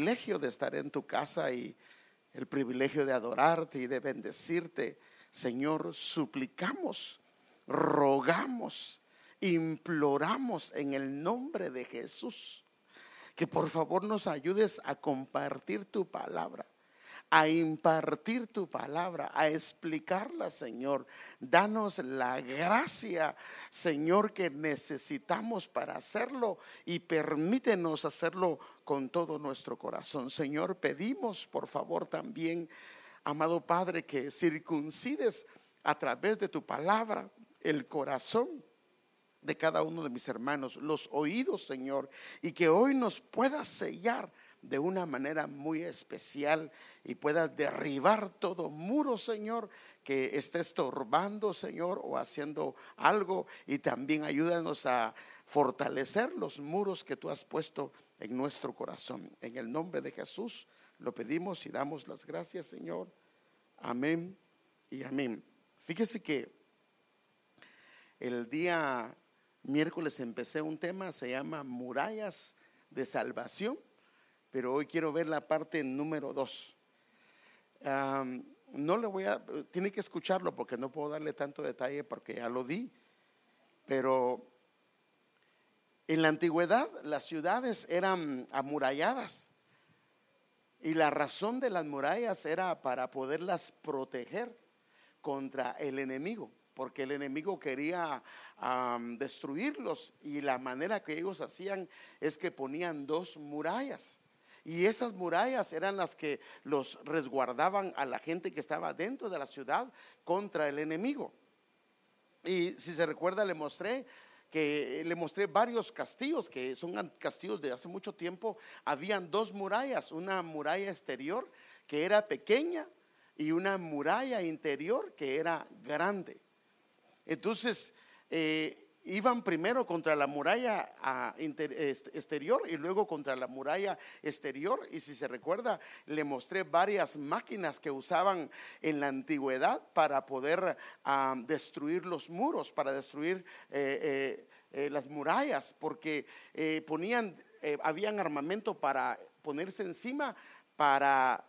privilegio de estar en tu casa y el privilegio de adorarte y de bendecirte. Señor, suplicamos, rogamos, imploramos en el nombre de Jesús que por favor nos ayudes a compartir tu palabra, a impartir tu palabra, a explicarla, Señor. Danos la gracia, Señor, que necesitamos para hacerlo, y permítenos hacerlo con todo nuestro corazón. Señor, pedimos por favor también, amado Padre, que circuncides a través de tu palabra el corazón de cada uno de mis hermanos, los oídos, Señor, y que hoy nos puedas sellar de una manera muy especial y puedas derribar todo muro, Señor, que esté estorbando, Señor, o haciendo algo, y también ayúdanos a fortalecer los muros que tú has puesto en nuestro corazón. En el nombre de Jesús lo pedimos y damos las gracias, Señor. Amén y amén. Fíjese que el día miércoles empecé un tema, se llama Murallas de Salvación, pero hoy quiero ver la parte número 2. No le voy a, tiene que escucharlo porque no puedo darle tanto detalle porque ya lo di. Pero en la antigüedad las ciudades eran amuralladas, y la razón de las murallas era para poderlas proteger contra el enemigo, porque el enemigo quería destruirlos, y la manera que ellos hacían es que ponían 2 murallas, y esas murallas eran las que los resguardaban a la gente que estaba dentro de la ciudad contra el enemigo. Y si se recuerda, le mostré varios castillos que son castillos de hace mucho tiempo. Habían 2 murallas, una muralla exterior que era pequeña y una muralla interior que era grande. Entonces iban primero contra la muralla exterior y luego contra la muralla exterior. Y si se recuerda, le mostré varias máquinas que usaban en la antigüedad para poder destruir los muros, para destruir las murallas, porque habían armamento para ponerse encima, para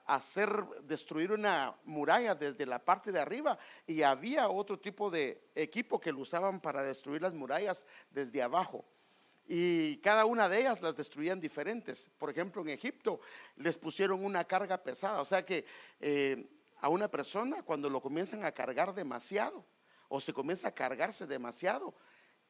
destruir una muralla desde la parte de arriba, y había otro tipo de equipo que lo usaban para destruir las murallas desde abajo, y cada una de ellas las destruían diferentes. Por ejemplo, en Egipto les pusieron una carga pesada, o sea que a una persona, cuando lo comienzan a cargar demasiado o se comienza a cargarse demasiado,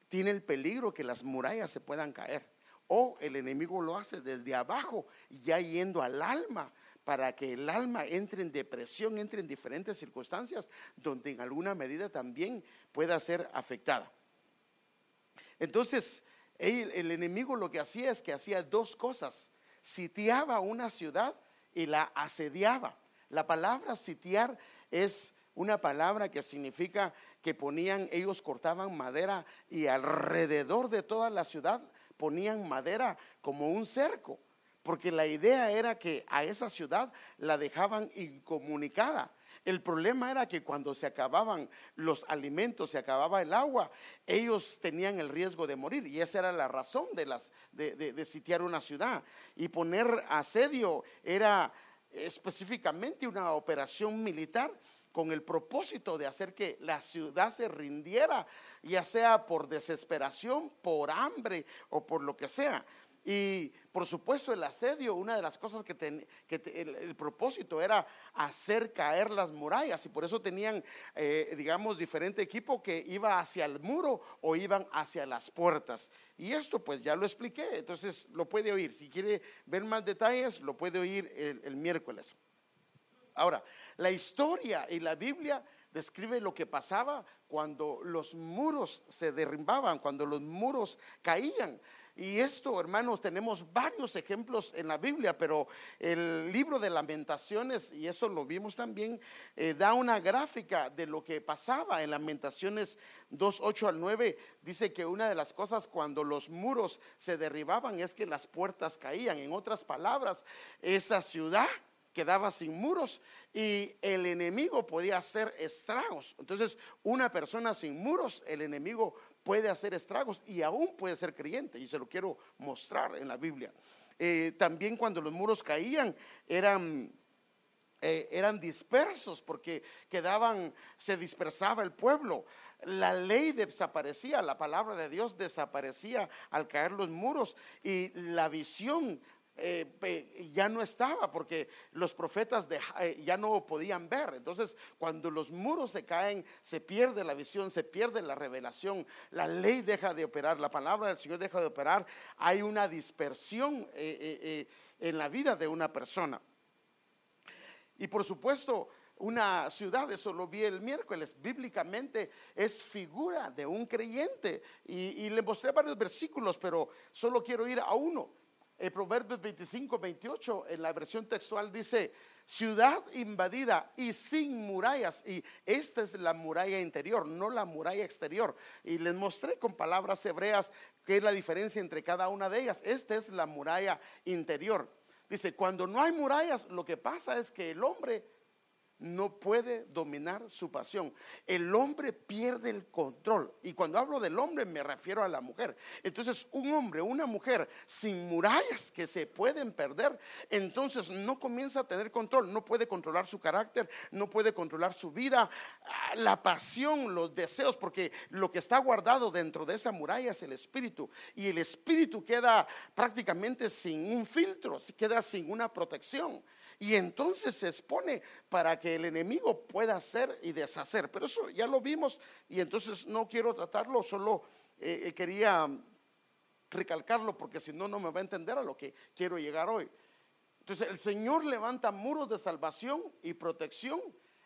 tiene el peligro que las murallas se puedan caer. O el enemigo lo hace desde abajo, ya yendo al alma, para que el alma entre en depresión, entre en diferentes circunstancias donde en alguna medida también pueda ser afectada. Entonces el enemigo lo que hacía es que hacía 2 cosas: sitiaba una ciudad y la asediaba. La palabra sitiar es una palabra que significa que ellos cortaban madera, y alrededor de toda la ciudad ponían madera como un cerco, porque la idea era que a esa ciudad la dejaban incomunicada. El problema era que cuando se acababan los alimentos, se acababa el agua, ellos tenían el riesgo de morir, y esa era la razón de sitiar una ciudad. Y poner asedio era específicamente una operación militar con el propósito de hacer que la ciudad se rindiera, ya sea por desesperación, por hambre o por lo que sea. Y por supuesto el asedio, una de las cosas el propósito era hacer caer las murallas, y por eso tenían diferente equipo que iba hacia el muro o iban hacia las puertas. Y esto pues ya lo expliqué, entonces lo puede oír. Si quiere ver más detalles, lo puede oír el miércoles. Ahora, la historia y la Biblia describe lo que pasaba cuando los muros se derrumbaban, cuando los muros caían. Y esto, hermanos, tenemos varios ejemplos en la Biblia, pero el libro de Lamentaciones, y eso lo vimos también, da una gráfica de lo que pasaba en Lamentaciones 2:8 al 9. Dice que una de las cosas cuando los muros se derribaban es que las puertas caían. En otras palabras, esa ciudad quedaba sin muros y el enemigo podía hacer estragos. Entonces, una persona sin muros, el enemigo puede hacer estragos, y aún puede ser creyente, y se lo quiero mostrar en la Biblia. También cuando los muros caían eran dispersos, porque se dispersaba el pueblo. La ley desaparecía, la palabra de Dios desaparecía al caer los muros, y la visión ya no estaba, porque los profetas ya no podían ver. Entonces, cuando los muros se caen, se pierde la visión, se pierde la revelación, la ley deja de operar, la palabra del Señor deja de operar. Hay una dispersión en la vida de una persona. Y por supuesto, una ciudad, eso lo vi el miércoles, bíblicamente es figura de un creyente, y le mostré varios versículos, pero solo quiero ir a uno. Proverbios 25-28 en la versión textual dice: ciudad invadida y sin murallas. Y esta es la muralla interior, no la muralla exterior. Y les mostré con palabras hebreas qué es la diferencia entre cada una de ellas. Esta es la muralla interior. Dice: cuando no hay murallas, lo que pasa es que el hombre no puede dominar su pasión. El hombre pierde el control. Y cuando hablo del hombre, me refiero a la mujer. Entonces, un hombre, una mujer sin murallas que se pueden perder, entonces no comienza a tener control, no puede controlar su carácter, no puede controlar su vida, la pasión, los deseos, porque lo que está guardado dentro de esa muralla es el espíritu, y el espíritu queda prácticamente sin un filtro, queda sin una protección. Y entonces se expone para que el enemigo pueda hacer y deshacer. Pero eso ya lo vimos, y entonces no quiero tratarlo, solo quería recalcarlo, porque si no, no me va a entender a lo que quiero llegar hoy. Entonces, el Señor levanta muros de salvación y protección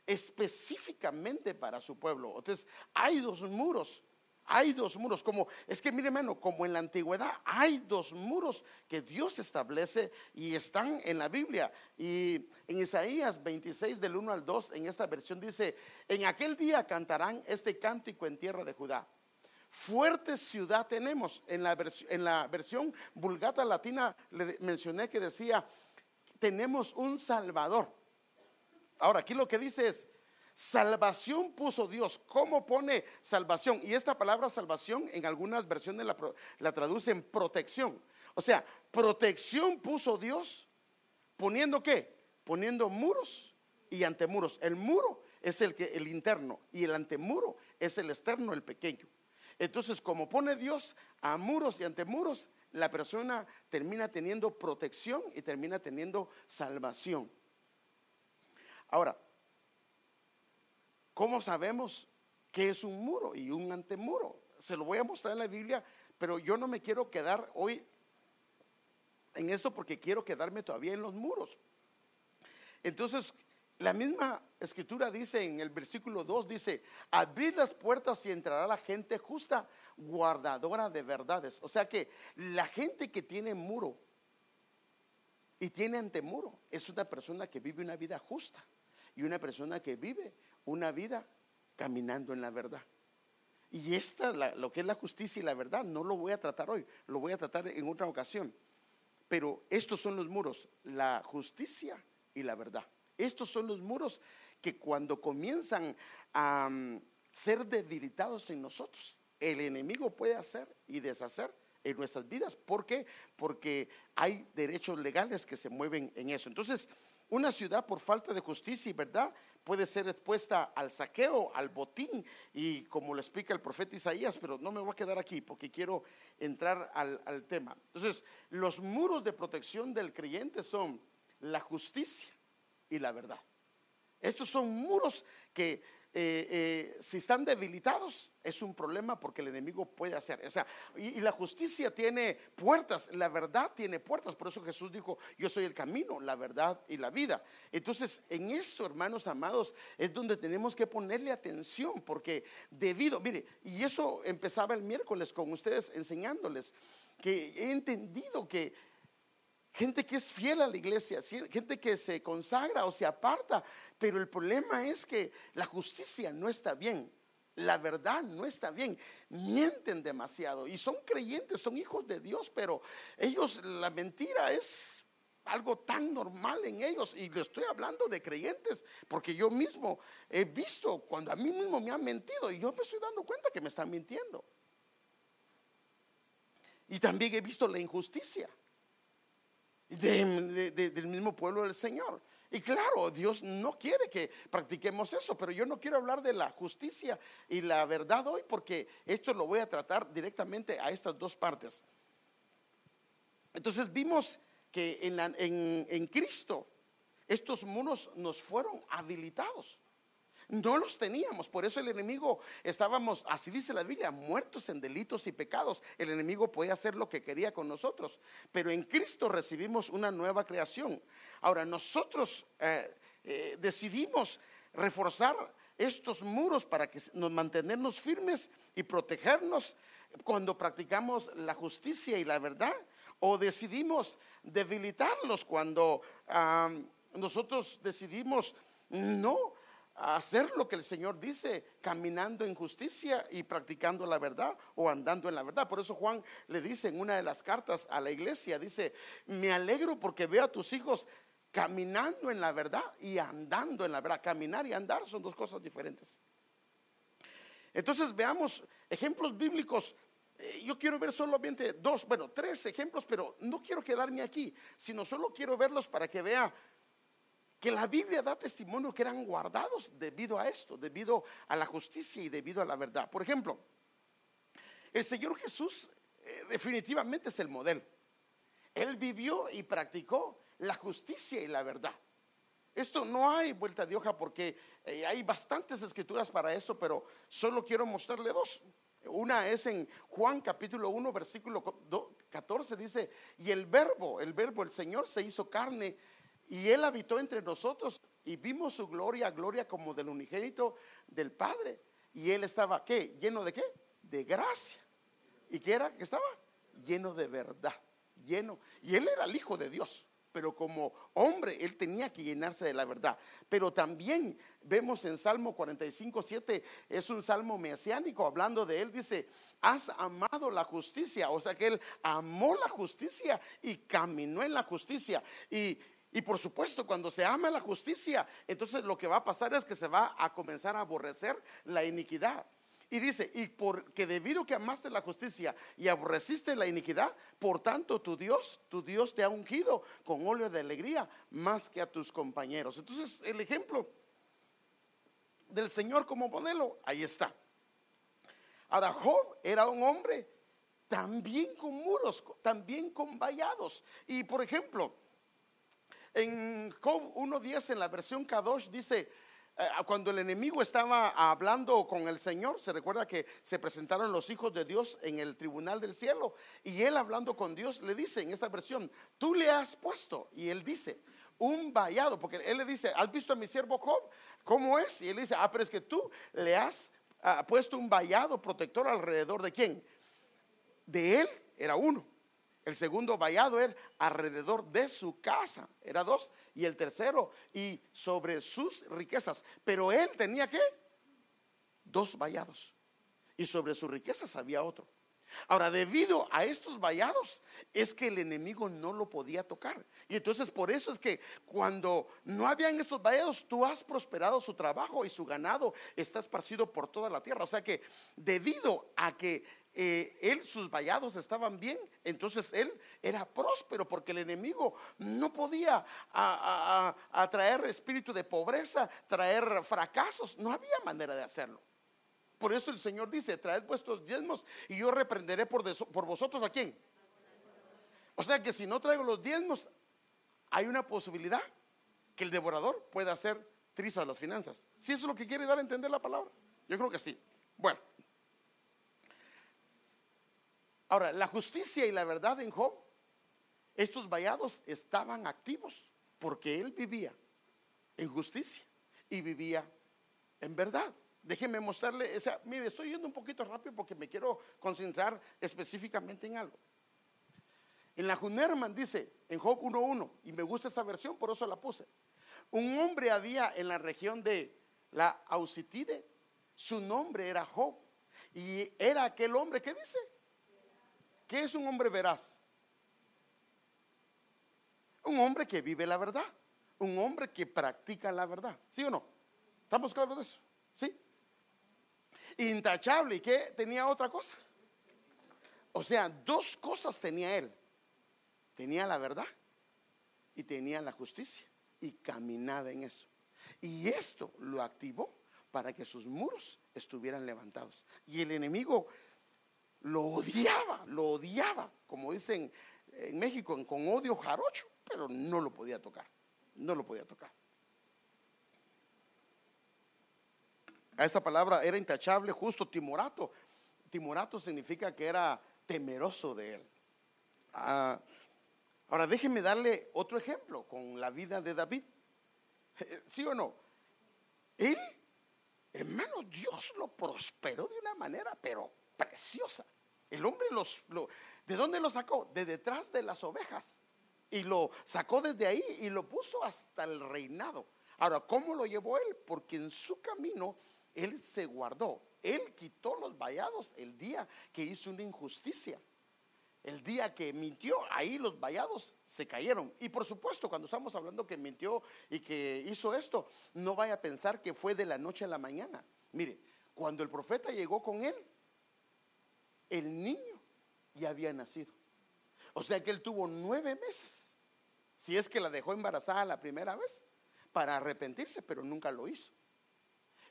específicamente para su pueblo. Entonces, hay dos muros. Hay dos muros, como es que mire, hermano, como en la antigüedad hay dos muros que Dios establece y están en la Biblia. Y en Isaías 26 del 1 al 2 en esta versión dice: en aquel día cantarán este cántico en tierra de Judá, fuerte ciudad tenemos. En la versión Vulgata Latina le mencioné que decía: tenemos un Salvador. Ahora aquí lo que dice es: salvación puso Dios. ¿Cómo pone salvación? Y esta palabra salvación en algunas versiones la traducen protección. O sea, protección puso Dios. ¿Poniendo qué? Poniendo muros y antemuros. El muro es el interno, y el antemuro es el externo, el pequeño. Entonces, como pone Dios a muros y antemuros, la persona termina teniendo protección y termina teniendo salvación. Ahora, ¿cómo sabemos qué es un muro y un antemuro? Se lo voy a mostrar en la Biblia, pero yo no me quiero quedar hoy en esto, porque quiero quedarme todavía en los muros. Entonces, la misma escritura dice en el versículo 2, dice: abrid las puertas y entrará la gente justa, guardadora de verdades. O sea que la gente que tiene muro y tiene antemuro es una persona que vive una vida justa, y una persona que vive una vida caminando en la verdad. Y lo que es la justicia y la verdad, no lo voy a tratar hoy, lo voy a tratar en otra ocasión. Pero estos son los muros: la justicia y la verdad. Estos son los muros que cuando comienzan a ser debilitados en nosotros, el enemigo puede hacer y deshacer en nuestras vidas. ¿Por qué? Porque hay derechos legales que se mueven en eso. Entonces, una ciudad por falta de justicia y verdad puede ser expuesta al saqueo, al botín, y como lo explica el profeta Isaías, pero no me voy a quedar aquí porque quiero entrar al tema. Entonces, los muros de protección del creyente son la justicia y la verdad. Estos son muros que si están debilitados es un problema, porque el enemigo puede hacer. O sea, y la justicia tiene puertas, la verdad tiene puertas. Por eso Jesús dijo: yo soy el camino, la verdad y la vida. Entonces, en esto, hermanos amados, es donde tenemos que ponerle atención, porque mire, y eso empezaba el miércoles con ustedes, enseñándoles que he entendido que gente que es fiel a la iglesia, gente que se consagra o se aparta, pero el problema es que la justicia no está bien, la verdad no está bien, mienten demasiado, y son creyentes, son hijos de Dios, pero ellos, la mentira es algo tan normal en ellos. Y le estoy hablando de creyentes, porque yo mismo he visto cuando a mí mismo me han mentido, y yo me estoy dando cuenta que me están mintiendo. Y también he visto la injusticia. del mismo pueblo del Señor. Y claro, Dios no quiere que practiquemos eso, pero yo no quiero hablar de la justicia y la verdad hoy, porque esto lo voy a tratar directamente a estas dos partes. Entonces vimos que en Cristo estos muros nos fueron habilitados. No los teníamos, por eso el enemigo estábamos, así dice la Biblia, muertos en delitos y pecados. El enemigo podía hacer lo que quería con nosotros, pero en Cristo recibimos una nueva creación. Ahora nosotros decidimos reforzar estos muros para que nos mantenernos firmes y protegernos cuando practicamos la justicia y la verdad, o decidimos debilitarlos cuando nosotros decidimos no hacer lo que el Señor dice, caminando en justicia y practicando la verdad, o andando en la verdad. Por eso Juan le dice en una de las cartas a la iglesia, dice: me alegro porque veo a tus hijos caminando en la verdad y andando en la verdad. Caminar y andar son dos cosas diferentes. Entonces veamos ejemplos bíblicos. Yo quiero ver solamente tres ejemplos, pero no quiero quedarme aquí, sino solo quiero verlos para que vea que la Biblia da testimonio que eran guardados debido a esto, debido a la justicia y debido a la verdad. Por ejemplo, el Señor Jesús definitivamente es el modelo. Él vivió y practicó la justicia y la verdad. Esto no hay vuelta de hoja, porque hay bastantes escrituras para esto, pero solo quiero mostrarle dos. Una es en Juan capítulo 1 versículo 14, dice: y el verbo, el Señor, se hizo carne y Él habitó entre nosotros, y vimos su gloria como del unigénito del Padre. Y Él estaba, ¿qué? ¿Lleno de qué? De gracia. ¿Y qué era que estaba? Lleno de verdad, lleno. Y Él era el Hijo de Dios, pero como hombre Él tenía que llenarse de la verdad. Pero también vemos en Salmo 45:7, es un salmo mesiánico, hablando de Él, dice: has amado la justicia. O sea que Él amó la justicia y caminó en la justicia. Y por supuesto, cuando se ama la justicia, entonces lo que va a pasar es que se va a comenzar a aborrecer la iniquidad. Y dice: y porque debido que amaste la justicia y aborreciste la iniquidad, por tanto tu Dios te ha ungido con óleo de alegría más que a tus compañeros. Entonces el ejemplo del Señor como modelo, ahí está. Ahora, Job era un hombre también con muros, también con vallados. Y por ejemplo, en Job 1:10, en la versión Kadosh, dice, cuando el enemigo estaba hablando con el Señor, se recuerda que se presentaron los hijos de Dios en el tribunal del cielo, y él, hablando con Dios, le dice en esta versión: tú le has puesto, y él dice, un vallado, porque él le dice: ¿has visto a mi siervo Job cómo es? Y él dice: pero es que tú le has puesto un vallado protector alrededor de ¿quién? De él, era uno. El segundo vallado era alrededor de su casa, era dos. Y el tercero, y sobre sus riquezas. Pero él tenía ¿qué? Dos vallados, y sobre sus riquezas había otro. Ahora, debido a estos vallados es que el enemigo no lo podía tocar. Y entonces por eso es que cuando no habían estos vallados, tú has prosperado, su trabajo y su ganado está esparcido por toda la tierra. O sea que debido a que él, sus vallados estaban bien, entonces él era próspero, porque el enemigo no podía traer espíritu de pobreza, traer fracasos, no había manera de hacerlo. Por eso el Señor dice: traed vuestros diezmos y yo reprenderé por vosotros ¿a quién? O sea que si no traigo los diezmos, hay una posibilidad que el devorador pueda hacer trizas las finanzas. Si eso es lo que quiere dar a entender la palabra, yo creo que sí. Bueno, ahora, la justicia y la verdad en Job, estos vallados estaban activos, porque él vivía en justicia y vivía en verdad. Déjeme mostrarle, mire, estoy yendo un poquito rápido porque me quiero concentrar específicamente en algo. En la Hunerman dice, en Job 1:1, y me gusta esta versión, por eso la puse: un hombre había en la región de la Ausitide, su nombre era Job, y era aquel hombre, ¿qué dice? ¿Qué es un hombre veraz? Un hombre que vive la verdad, un hombre que practica la verdad, ¿sí o no? ¿Estamos claros de eso? ¿Sí? Intachable. ¿Y qué tenía? Otra cosa. O sea, dos cosas tenía él: tenía la verdad y tenía la justicia y caminaba en eso. Y esto lo activó para que sus muros estuvieran levantados. Y el enemigo lo odiaba, como dicen en México, con odio jarocho, pero no lo podía tocar. A esta palabra era intachable, justo, timorato. Timorato significa que era temeroso de él. Ahora déjenme darle otro ejemplo con la vida de David. ¿Sí o no? Él, hermano, Dios lo prosperó de una manera pero preciosa. El hombre ¿de dónde lo sacó? De detrás de las ovejas. Y lo sacó desde ahí y lo puso hasta el reinado. Ahora, ¿cómo lo llevó él? Porque en su camino él se guardó. Él quitó los vallados el día que hizo una injusticia. El día que mintió, ahí los vallados se cayeron. Y por supuesto, cuando estamos hablando que mintió y que hizo esto, no vaya a pensar que fue de la noche a la mañana. Mire, cuando el profeta llegó con él, el niño ya había nacido. O sea que él tuvo 9 meses, si es que la dejó embarazada la primera vez, para arrepentirse, pero nunca lo hizo.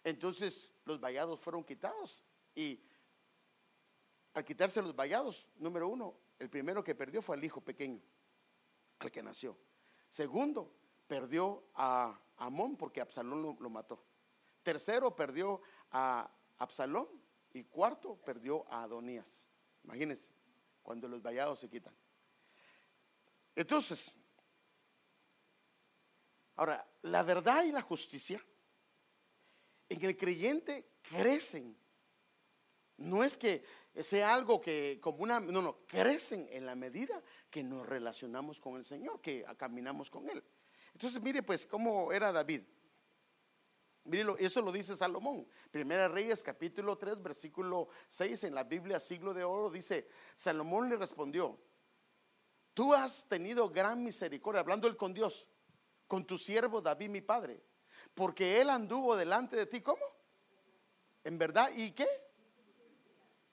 Entonces los vallados fueron quitados, y al quitarse los vallados, número 1, el primero que perdió fue al hijo pequeño, al que nació. Segundo, perdió a Amón porque Absalón lo mató. Tercero, perdió a Absalón. Y cuarto, perdió a Adonías. Imagínense, cuando los vallados se quitan. Entonces, ahora, la verdad y la justicia en el creyente crecen. No es que sea algo que como crecen en la medida que nos relacionamos con el Señor, que caminamos con Él. Entonces mire pues cómo era David. Mire, eso lo dice Salomón, Primera Reyes capítulo 3 versículo 6 en la Biblia Siglo de Oro. Dice: Salomón le respondió: tú has tenido gran misericordia, hablando él con Dios, con tu siervo David mi padre, porque él anduvo delante de ti, ¿cómo? En verdad y ¿qué?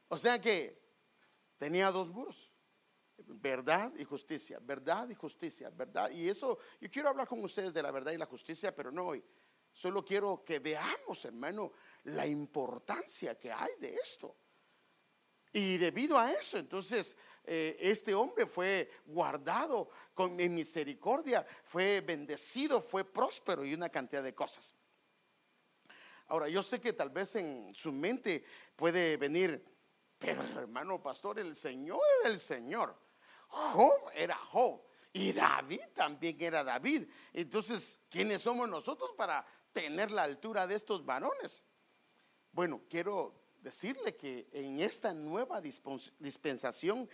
O sea que tenía 2 muros, verdad y justicia, verdad y justicia, verdad. Y eso, yo quiero hablar con ustedes de la verdad y la justicia, pero no hoy. Solo quiero que veamos, hermano, la importancia que hay de esto. Y debido a eso, entonces, este hombre fue guardado en misericordia, fue bendecido, fue próspero y una cantidad de cosas. Ahora, yo sé que tal vez en su mente puede venir: pero hermano pastor, el Señor era el Señor, Job era Job y David también era David. Entonces, ¿quiénes somos nosotros para tener la altura de estos varones? Bueno, quiero decirle que en esta nueva dispensación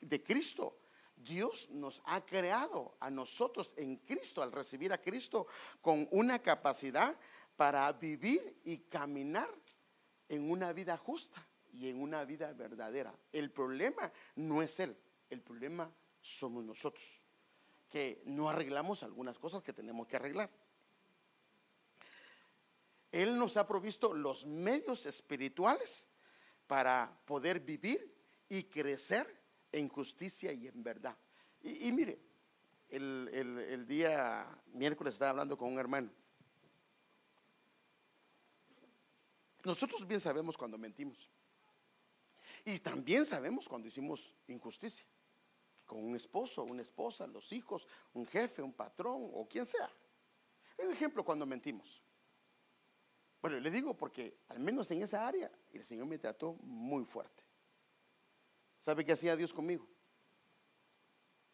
de Cristo, Dios nos ha creado a nosotros en Cristo, al recibir a Cristo, con una capacidad para vivir y caminar en una vida justa y en una vida verdadera. El problema no es él, el problema somos nosotros, que no arreglamos algunas cosas que tenemos que arreglar. Él nos ha provisto los medios espirituales para poder vivir y crecer en justicia y en verdad. Y mire, el día miércoles estaba hablando con un hermano. Nosotros bien sabemos cuando mentimos. Y también sabemos cuando hicimos injusticia con un esposo, una esposa, los hijos, un jefe, un patrón o quien sea. Un ejemplo, cuando mentimos. Bueno, le digo porque al menos en esa área el Señor me trató muy fuerte. ¿Sabe qué hacía Dios conmigo?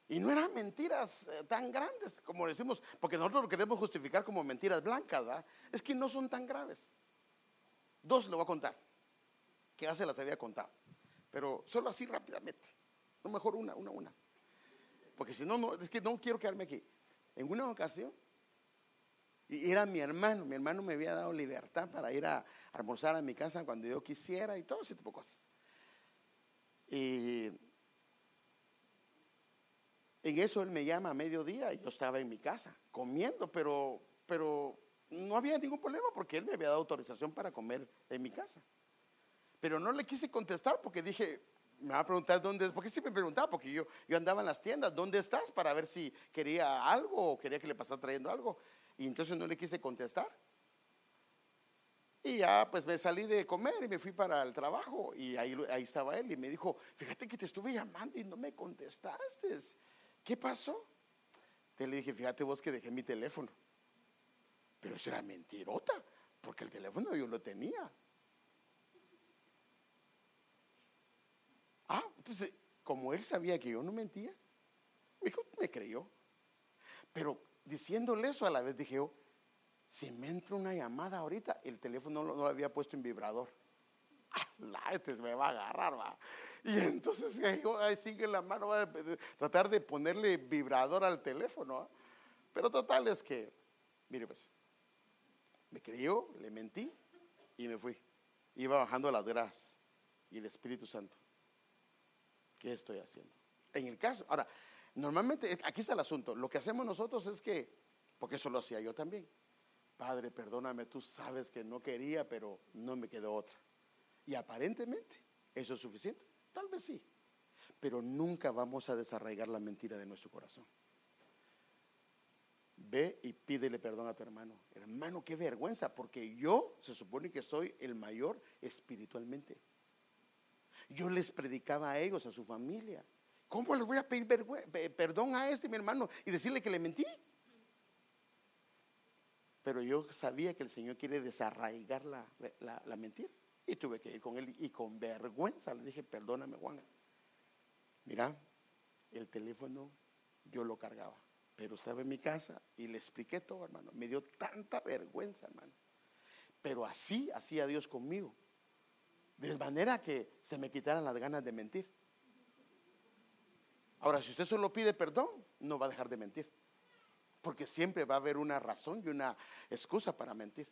Y no eran mentiras tan grandes como decimos, porque nosotros lo queremos justificar como mentiras blancas, ¿verdad? Es que no son tan graves. 2 le voy a contar, que ya se las había contado, pero solo así rápidamente, no, mejor una, porque si no, es que no quiero quedarme aquí. En una ocasión, y era mi hermano me había dado libertad para ir a almorzar a mi casa cuando yo quisiera y todo ese tipo de cosas. Y en eso él me llama a mediodía y yo estaba en mi casa comiendo, pero no había ningún problema porque él me había dado autorización para comer en mi casa. Pero no le quise contestar porque dije, me va a preguntar dónde es, porque sí me preguntaba, porque yo andaba en las tiendas, ¿dónde estás? Para ver si quería algo o quería que le pasara trayendo algo. Y entonces no le quise contestar. Y ya pues me salí de comer y me fui para el trabajo, y ahí estaba él y me dijo, fíjate que te estuve llamando y no me contestaste, ¿qué pasó? Te le dije, fíjate vos que dejé mi teléfono. Pero eso era mentirota, porque el teléfono yo lo tenía. Entonces, como él sabía que yo no mentía, me creyó. Pero diciéndole eso a la vez dije yo, si me entra una llamada ahorita, el teléfono no lo había puesto en vibrador. Este me va a agarrar, va. Y entonces yo así que la mano va a tratar de ponerle vibrador al teléfono, ¿eh? Pero total es que, mire pues, me creyó, le mentí y me fui. Iba bajando las gradas y el Espíritu Santo, ¿qué estoy haciendo? En el caso, ahora, normalmente aquí está el asunto, lo que hacemos nosotros es que, porque eso lo hacía yo también, Padre, perdóname, tú sabes que no quería, pero no me quedó otra. Y aparentemente, ¿eso es suficiente? Tal vez sí, pero nunca vamos a desarraigar la mentira de nuestro corazón. Ve y pídele perdón a tu hermano. Hermano, qué vergüenza, porque yo se supone que soy el mayor espiritualmente. Yo les predicaba a ellos, a su familia. ¿Cómo les voy a pedir perdón a mi hermano y decirle que le mentí? Pero yo sabía que el Señor quiere desarraigar la mentira. Y tuve que ir con él y con vergüenza le dije, perdóname Juan, mira, el teléfono yo lo cargaba, pero estaba en mi casa y le expliqué todo, hermano. Me dio tanta vergüenza, hermano. Pero así hacía Dios conmigo, de manera que se me quitaran las ganas de mentir. Ahora, si usted solo pide perdón, no va a dejar de mentir, porque siempre va a haber una razón y una excusa para mentir.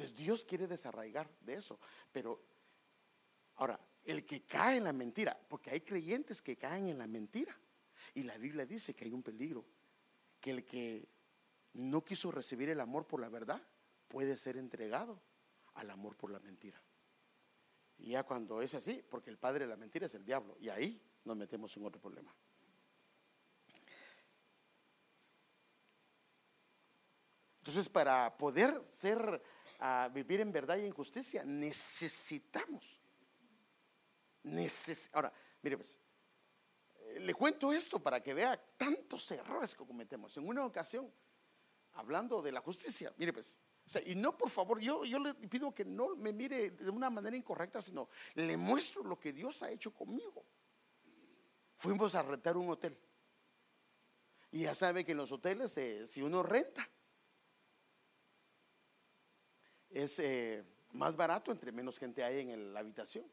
Entonces Dios quiere desarraigar de eso. Pero ahora, el que cae en la mentira, porque hay creyentes que caen en la mentira, y la Biblia dice que hay un peligro, que el que no quiso recibir el amor por la verdad puede ser entregado al amor por la mentira. Y ya cuando es así, porque el padre de la mentira es el diablo, y ahí nos metemos en otro problema. Entonces, para poder vivir en verdad y en justicia, necesitamos. Ahora, mire pues, le cuento esto para que vea tantos errores que cometemos. En una ocasión, hablando de la justicia, mire pues, o sea, y no, por favor, yo le pido que no me mire de una manera incorrecta, sino le muestro lo que Dios ha hecho conmigo. Fuimos a rentar un hotel, y ya sabe que en los hoteles, si uno renta, es más barato entre menos gente hay en la habitación.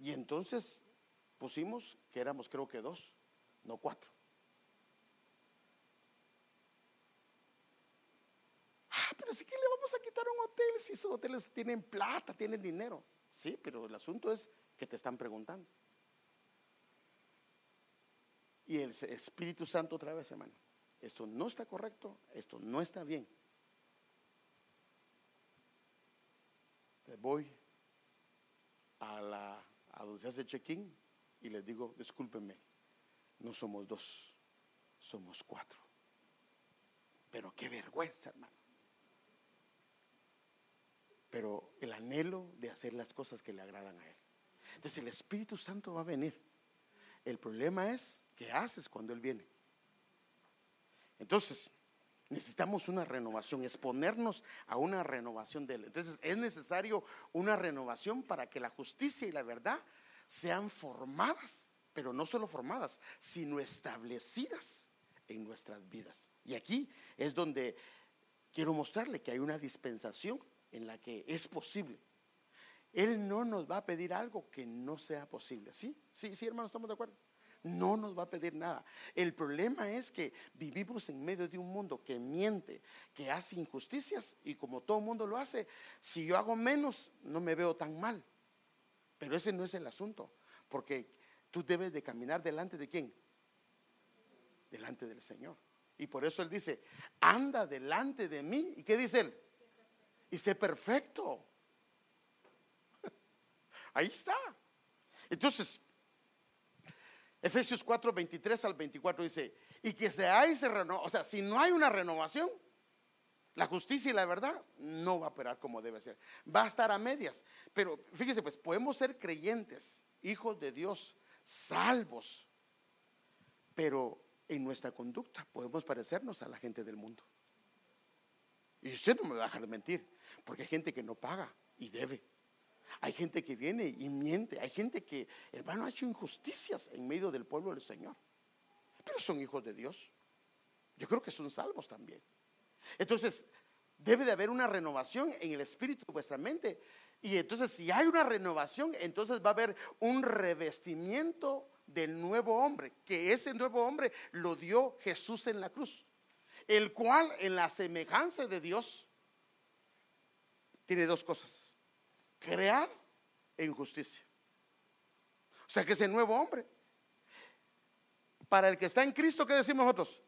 Y entonces pusimos que éramos, creo que 2, no 4. Pero si ¿sí que le vamos a quitar un hotel? Si esos hoteles tienen plata, tienen dinero. Sí, pero el asunto es que te están preguntando. Y el Espíritu Santo otra vez, hermano, esto no está correcto, esto no está bien. Les voy a donde se hace check-in y les digo, discúlpenme, no somos 2, somos 4. Pero qué vergüenza, hermano. Pero el anhelo de hacer las cosas que le agradan a Él. Entonces el Espíritu Santo va a venir. El problema es, ¿qué haces cuando Él viene? Entonces necesitamos una renovación, exponernos a una renovación de Él. Entonces es necesario una renovación para que la justicia y la verdad sean formadas, pero no solo formadas, sino establecidas en nuestras vidas. Y aquí es donde quiero mostrarle que hay una dispensación en la que es posible. Él no nos va a pedir algo que no sea posible. Sí, hermanos, estamos de acuerdo. No nos va a pedir nada. El problema es que vivimos en medio de un mundo que miente, que hace injusticias, y como todo mundo lo hace, si yo hago menos no me veo tan mal. Pero ese no es el asunto, porque tú debes de caminar delante de ¿quién? Delante del Señor. Y por eso Él dice, anda delante de mí. ¿Y qué dice Él? Y sé perfecto. Ahí está. Entonces, Efesios 4, 23 al 24 dice: y que seáis renovados. O sea, si no hay una renovación, la justicia y la verdad no va a operar como debe ser, va a estar a medias. Pero fíjese pues, podemos ser creyentes, hijos de Dios, salvos, pero en nuestra conducta podemos parecernos a la gente del mundo. Y usted no me va a dejar mentir, porque hay gente que no paga y debe. Hay gente que viene y miente. Hay gente que, hermano, ha hecho injusticias en medio del pueblo del Señor, pero son hijos de Dios. Yo creo que son salvos también. Entonces debe de haber una renovación en el espíritu de vuestra mente. Y entonces si hay una renovación, entonces va a haber un revestimiento del nuevo hombre, que ese nuevo hombre lo dio Jesús en la cruz, el cual en la semejanza de Dios tiene dos cosas: crear e injusticia. O sea que ese nuevo hombre, para el que está en Cristo, ¿qué decimos nosotros?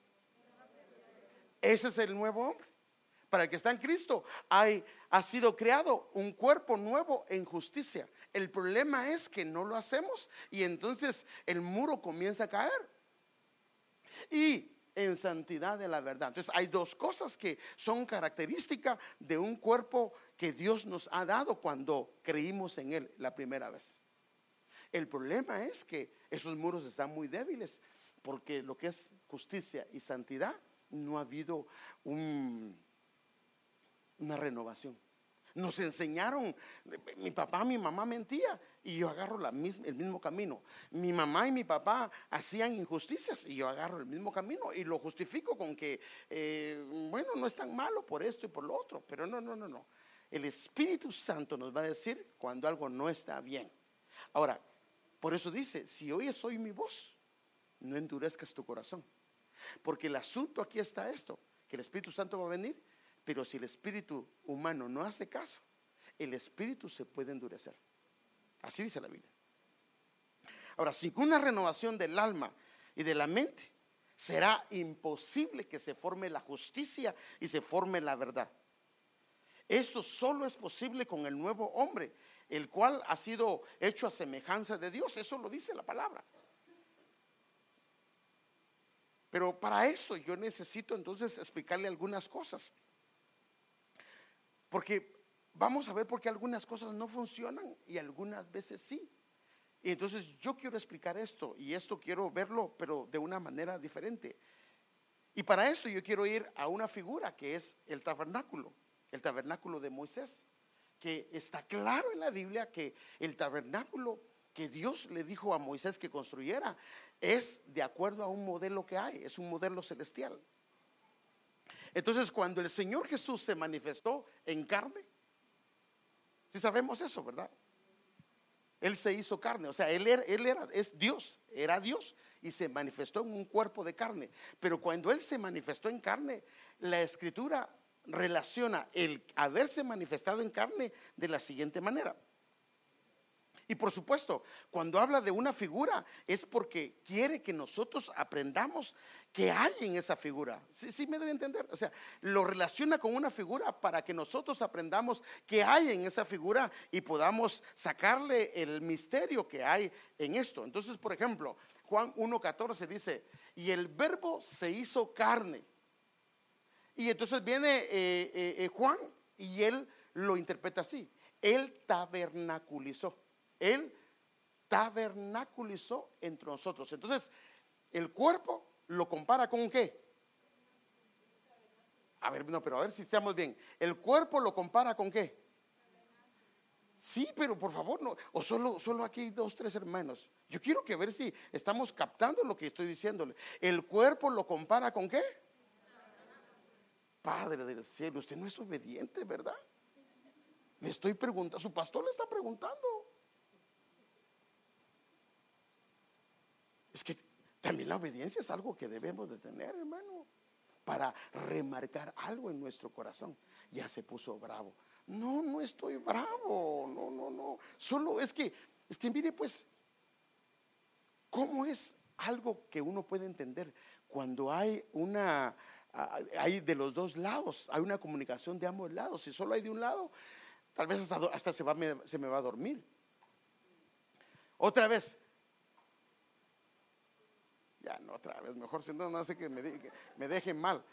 Ese es el nuevo hombre. Para el que está en Cristo ha sido creado un cuerpo nuevo en justicia. El problema es que no lo hacemos, y entonces el muro comienza a caer. Y en santidad de la verdad. Entonces hay dos cosas que son características de un cuerpo que Dios nos ha dado cuando creímos en Él la primera vez. El problema es que esos muros están muy débiles, porque lo que es justicia y santidad, no ha habido una renovación. Nos enseñaron, mi papá, mi mamá mentía y yo agarro el mismo camino. Mi mamá y mi papá hacían injusticias y yo agarro el mismo camino y lo justifico con que bueno, no es tan malo por esto y por lo otro. Pero no. El Espíritu Santo nos va a decir cuando algo no está bien. Ahora, por eso dice: si oyes hoy mi voz, no endurezcas tu corazón. Porque el asunto aquí está esto, que el Espíritu Santo va a venir, pero si el espíritu humano no hace caso, el espíritu se puede endurecer. Así dice la Biblia. Ahora, sin una renovación del alma y de la mente, será imposible que se forme la justicia y se forme la verdad. Esto solo es posible con el nuevo hombre, el cual ha sido hecho a semejanza de Dios. Eso lo dice la palabra. Pero para esto yo necesito entonces explicarle algunas cosas, porque vamos a ver por qué algunas cosas no funcionan y algunas veces sí. Y entonces yo quiero explicar esto, y esto quiero verlo, pero de una manera diferente. Y para esto yo quiero ir a una figura que es el tabernáculo de Moisés, que está claro en la Biblia que el tabernáculo que Dios le dijo a Moisés que construyera es de acuerdo a un modelo que hay, es un modelo celestial. Entonces, cuando el Señor Jesús se manifestó en carne, sí sabemos eso, ¿verdad? Él se hizo carne, o sea, él era Dios y se manifestó en un cuerpo de carne. Pero cuando Él se manifestó en carne, la Escritura relaciona el haberse manifestado en carne de la siguiente manera. Y por supuesto, cuando habla de una figura es porque quiere que nosotros aprendamos que hay en esa figura. Sí, me doy a entender. O sea, lo relaciona con una figura para que nosotros aprendamos que hay en esa figura y podamos sacarle el misterio que hay en esto. Entonces, por ejemplo, Juan 1:14 dice: y el verbo se hizo carne. Y entonces viene Juan y él lo interpreta así: él tabernaculizó. Él tabernaculizó entre nosotros. Entonces, el cuerpo lo compara con ¿qué? A ver, no, pero a ver si estamos bien. El cuerpo lo compara con ¿qué? Sí, pero por favor, no. O solo aquí hay dos, tres hermanos. Yo quiero que ver si estamos captando lo que estoy diciéndole. El cuerpo lo compara con ¿qué? Padre del cielo, usted no es obediente, ¿verdad? Le estoy preguntando, su pastor le está preguntando. Es que también la obediencia es algo que debemos de tener, hermano, para remarcar algo en nuestro corazón. Ya se puso bravo. No estoy bravo. No. Solo es que mire pues, cómo es algo que uno puede entender cuando hay de los dos lados, hay una comunicación de ambos lados. Si solo hay de un lado, tal vez hasta se me va a dormir. Otra vez. Ya no, otra vez, mejor si no, no sé que me dejen mal.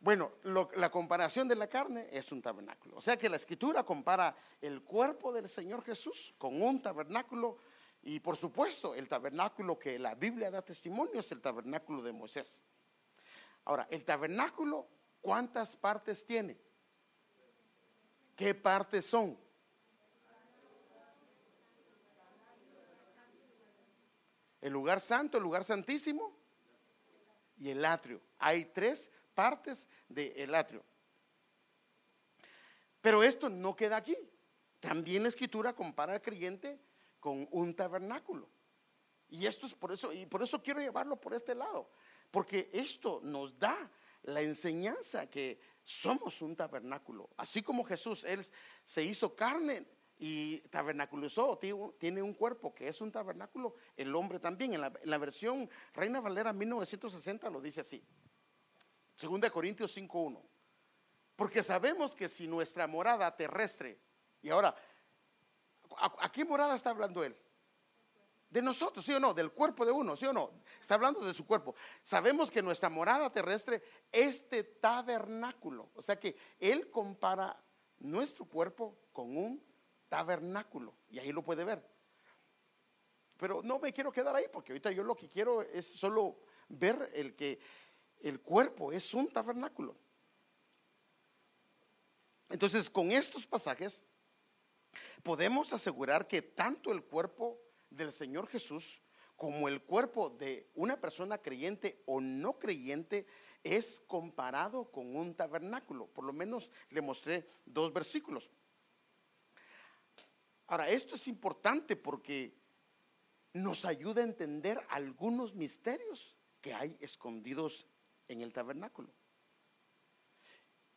Bueno, la comparación de la carne es un tabernáculo. O sea que la Escritura compara el cuerpo del Señor Jesús con un tabernáculo. Y por supuesto, el tabernáculo que la Biblia da testimonio es el tabernáculo de Moisés. Ahora, el tabernáculo, ¿cuántas partes tiene? ¿Qué partes son? El lugar santo, el lugar santísimo y el atrio. Hay tres partes del atrio. Pero esto no queda aquí. También la Escritura compara al creyente con un tabernáculo. Y esto es por eso, y por eso quiero llevarlo por este lado, porque esto nos da la enseñanza que somos un tabernáculo. Así como Jesús, Él se hizo carne y tabernaculizó, tiene un cuerpo que es un tabernáculo, el hombre también. En la versión Reina Valera 1960 lo dice así, 2 Corintios 5:1, porque sabemos que si nuestra morada terrestre, y ahora, ¿a qué morada está hablando él? De nosotros, ¿sí o no? Del cuerpo de uno, ¿sí o no? Está hablando de su cuerpo. Sabemos que nuestra morada terrestre, este tabernáculo, o sea que él compara nuestro cuerpo con un tabernáculo, y ahí lo puede ver. Pero no me quiero quedar ahí, porque ahorita yo lo que quiero es solo ver el que el cuerpo es un tabernáculo. Entonces, con estos pasajes podemos asegurar que tanto el cuerpo del Señor Jesús como el cuerpo de una persona creyente o no creyente es comparado con un tabernáculo. Por lo menos le mostré 2 versículos. Ahora, esto es importante porque nos ayuda a entender algunos misterios que hay escondidos en el tabernáculo.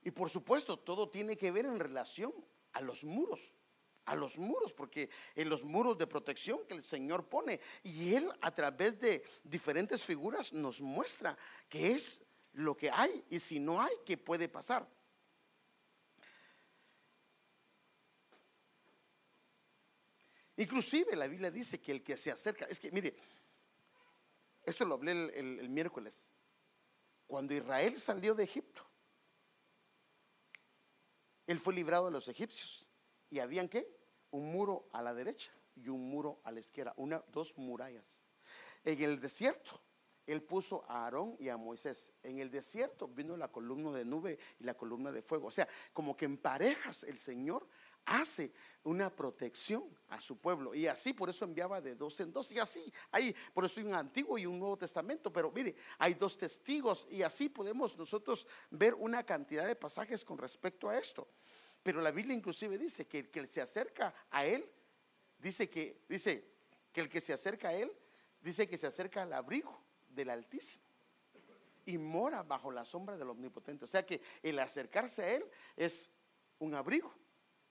Y por supuesto, todo tiene que ver en relación a los muros. A los muros, porque en los muros de protección que el Señor pone, y Él a través de diferentes figuras nos muestra qué es lo que hay y si no hay, qué puede pasar. Inclusive la Biblia dice que el que se acerca, es que mire, esto lo hablé el miércoles, cuando Israel salió de Egipto, él fue librado de los egipcios y habían ¿qué? Un muro a la derecha y un muro a la izquierda, 2 murallas. En el desierto él puso a Aarón y a Moisés. En el desierto vino la columna de nube y la columna de fuego. O sea, como que en parejas el Señor hace una protección a su pueblo, y así por eso enviaba de 2 en 2, y así hay, por eso hay un Antiguo y un Nuevo Testamento. Pero mire, hay 2 testigos, y así podemos nosotros ver una cantidad de pasajes con respecto a esto. Pero la Biblia inclusive dice que el que se acerca a él, dice que el que se acerca a él, dice que se acerca al abrigo del Altísimo y mora bajo la sombra del Omnipotente. O sea que el acercarse a él es un abrigo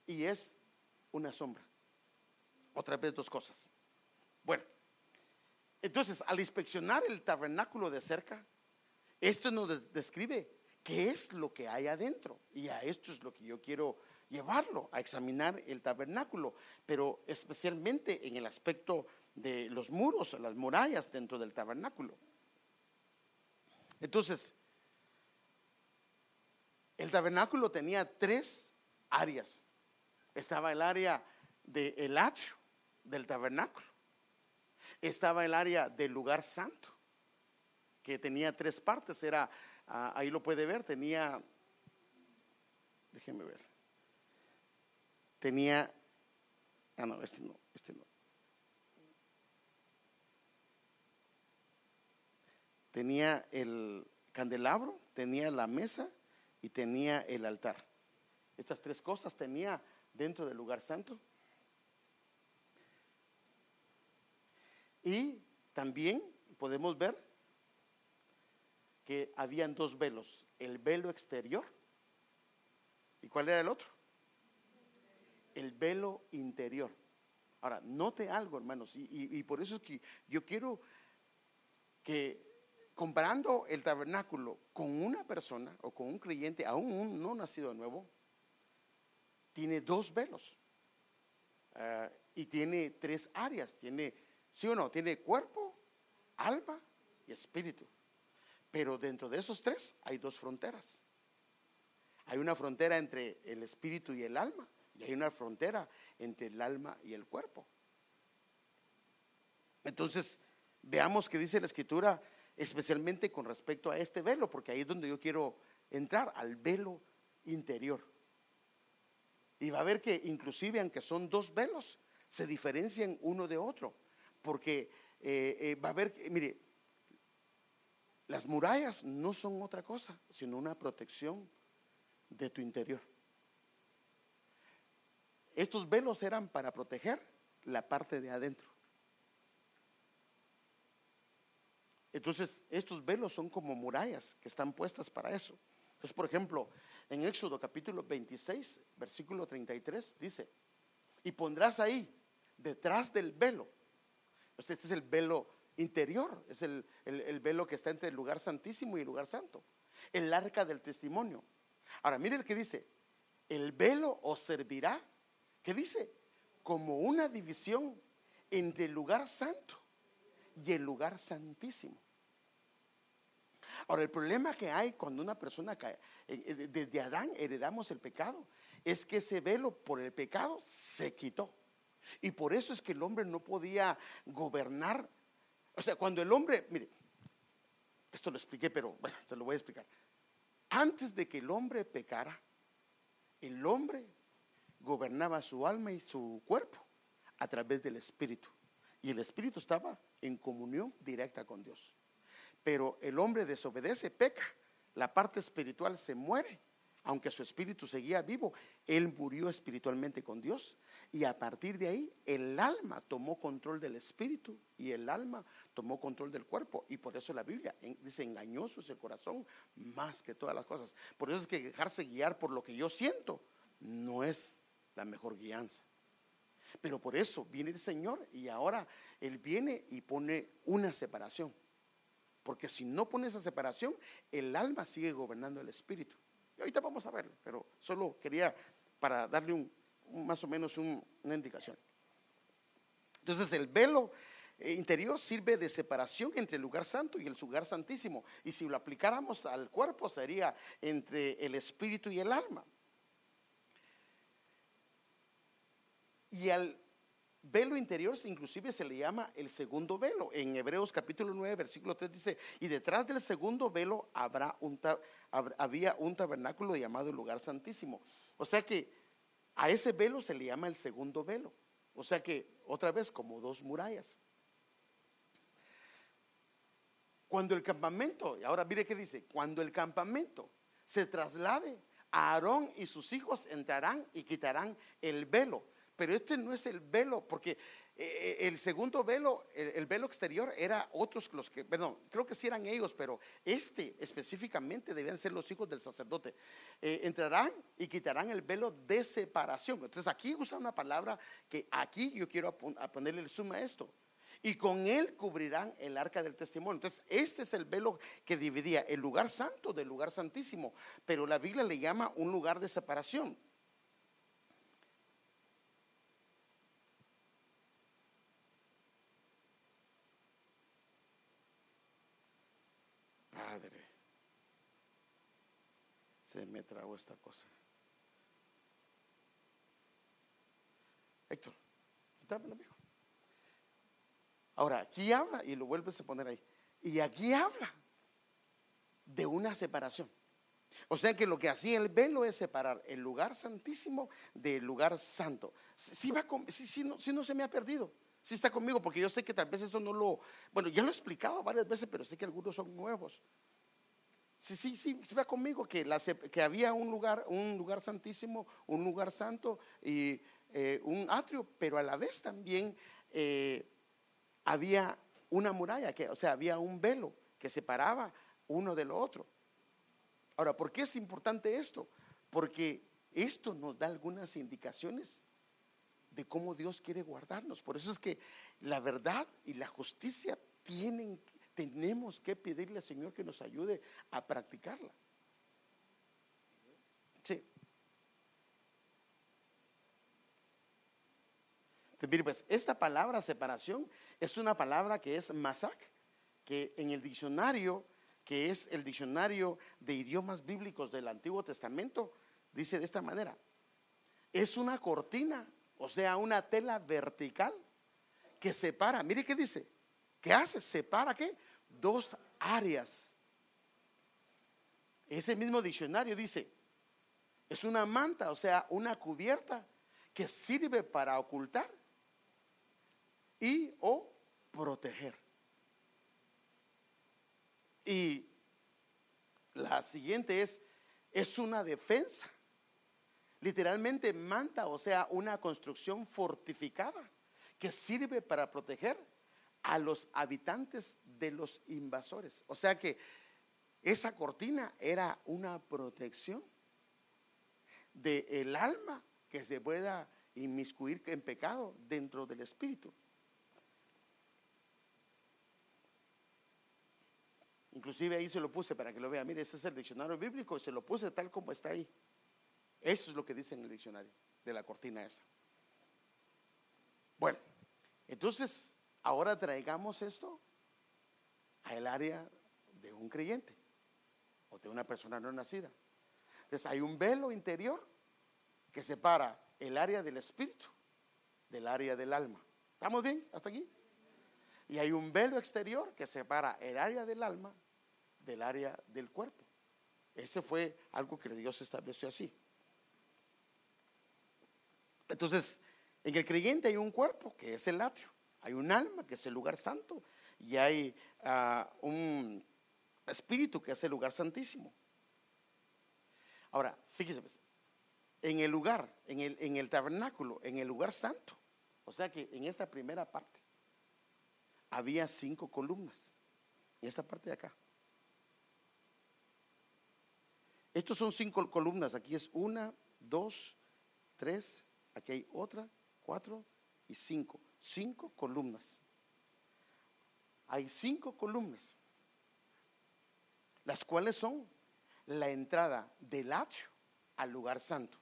y es una sombra. Otra vez 2 cosas. Bueno, entonces al inspeccionar el tabernáculo de cerca, esto nos describe qué es lo que hay adentro, y a esto es lo que yo quiero llevarlo, a examinar el tabernáculo, pero especialmente en el aspecto de los muros o las murallas dentro del tabernáculo. Entonces, el tabernáculo tenía 3 áreas. Estaba el área del atrio del tabernáculo, estaba el área del lugar santo, que tenía 3 partes. Era, ahí lo puede ver, tenía el candelabro, tenía la mesa y tenía el altar. Estas 3 cosas tenía dentro del lugar santo. Y también podemos ver que habían 2 velos, el velo exterior, ¿y cuál era el otro? El velo interior. Ahora, note algo, hermanos, y por eso es que yo quiero que, comparando el tabernáculo con una persona o con un creyente, aún no nacido de nuevo, tiene 2 velos. y tiene tres áreas, tiene, ¿sí o no? Tiene cuerpo, alma y espíritu. Pero dentro de esos tres hay dos fronteras. Hay una frontera entre el espíritu y el alma, y hay una frontera entre el alma y el cuerpo. Entonces, veamos qué dice la escritura, especialmente con respecto a este velo, porque ahí es donde yo quiero entrar, al velo interior. Y va a ver que inclusive, aunque son dos velos, se diferencian uno de otro, porque va a ver que, mire, las murallas no son otra cosa sino una protección de tu interior. Estos velos eran para proteger la parte de adentro. Entonces, estos velos son como murallas que están puestas para eso. Entonces, por ejemplo, en Éxodo capítulo 26, versículo 33 dice: y pondrás ahí detrás del velo. Este es el velo interior, es el velo que está entre el lugar santísimo y el lugar santo, el arca del testimonio. Ahora mire el que dice: el velo os servirá, ¿qué dice? Como una división entre el lugar santo y el lugar santísimo. Ahora, el problema que hay cuando una persona cae, desde Adán heredamos el pecado, es que ese velo por el pecado se quitó, y por eso es que el hombre no podía gobernar. O sea, cuando el hombre, mire, esto lo expliqué, pero bueno, se lo voy a explicar. Antes de que el hombre pecara, el hombre gobernaba su alma y su cuerpo a través del espíritu, y el espíritu estaba en comunión directa con Dios. Pero el hombre desobedece, peca, la parte espiritual se muere. Aunque su espíritu seguía vivo, él murió espiritualmente con Dios, y a partir de ahí el alma tomó control del espíritu y el alma tomó control del cuerpo. Y por eso la Biblia dice: engañoso es el corazón más que todas las cosas. Por eso es que dejarse guiar por lo que yo siento no es la mejor guianza. Pero por eso viene el Señor, y ahora Él viene y pone una separación, porque si no pone esa separación, el alma sigue gobernando el espíritu. Y ahorita vamos a verlo, pero solo quería para darle más o menos una indicación. Entonces, el velo interior sirve de separación entre el lugar santo y el lugar santísimo, y si lo aplicáramos al cuerpo sería entre el espíritu y el alma. Y al velo interior inclusive se le llama el segundo velo. En Hebreos capítulo 9 versículo 3 dice: y detrás del segundo velo había un tabernáculo llamado el lugar santísimo. O sea que a ese velo se le llama el segundo velo. O sea que otra vez como dos murallas. Cuando el campamento, y ahora mire que dice: cuando el campamento se traslade, Aarón y sus hijos entrarán y quitarán el velo. Pero este no es el velo, porque el segundo velo, el velo exterior, era otros los que, perdón, creo que sí eran ellos, pero este específicamente debían ser los hijos del sacerdote. Entrarán y quitarán el velo de separación. Entonces aquí usa una palabra que aquí yo quiero ponerle el suma a esto. Y con él cubrirán el arca del testimonio. Entonces este es el velo que dividía el lugar santo del lugar santísimo, pero la Biblia le llama un lugar de separación. Me trago esta cosa, Héctor, quítamelo, mijo. Ahora aquí habla, y lo vuelves a poner ahí, y aquí habla de una separación. O sea que lo que hacía el velo es separar el lugar santísimo del lugar santo. Si no se me ha perdido, si está conmigo, porque yo sé que tal vez esto no lo, bueno, ya lo he explicado varias veces, pero sé que algunos son nuevos. Sí, va conmigo que había un lugar santísimo, un lugar santo y un atrio, pero a la vez también había una muralla, que, o sea, había un velo que separaba uno de lo otro. Ahora, ¿por qué es importante esto? Porque esto nos da algunas indicaciones de cómo Dios quiere guardarnos. Por eso es que la verdad y la justicia tenemos que pedirle al Señor que nos ayude a practicarla. Sí. Pues esta palabra separación es una palabra que es masak, que en el diccionario, que es el diccionario de idiomas bíblicos del Antiguo Testamento, dice de esta manera: es una cortina, o sea, una tela vertical que separa, mire qué dice, ¿qué hace? Separa ¿qué? Dos áreas. Ese mismo diccionario dice: es una manta, o sea, una cubierta que sirve para ocultar y o proteger. Y la siguiente es una defensa. Literalmente manta, o sea, una construcción fortificada que sirve para proteger a los habitantes de los invasores. O sea que esa cortina era una protección del alma que se pueda inmiscuir en pecado dentro del espíritu. Inclusive ahí se lo puse para que lo vea. Mire, ese es el diccionario bíblico y se lo puse tal como está ahí. Eso es lo que dice en el diccionario de la cortina esa. Bueno, entonces ahora traigamos esto al área de un creyente o de una persona no nacida. Entonces hay un velo interior que separa el área del espíritu del área del alma. ¿Estamos bien hasta aquí? Y hay un velo exterior que separa el área del alma del área del cuerpo. Ese fue algo que Dios estableció así. Entonces, en el creyente hay un cuerpo que es el atrio, hay un alma que es el lugar santo y hay un espíritu que es el lugar santísimo. Ahora, fíjense, en el lugar, en el tabernáculo, en el lugar santo, o sea que en esta primera parte había 5 columnas, en esta parte de acá. Estos son 5 columnas, aquí es 1, 2, 3, aquí hay otra, 4 y 5. 5 columnas. Hay 5 columnas, las cuales son la entrada del atrio al lugar santo.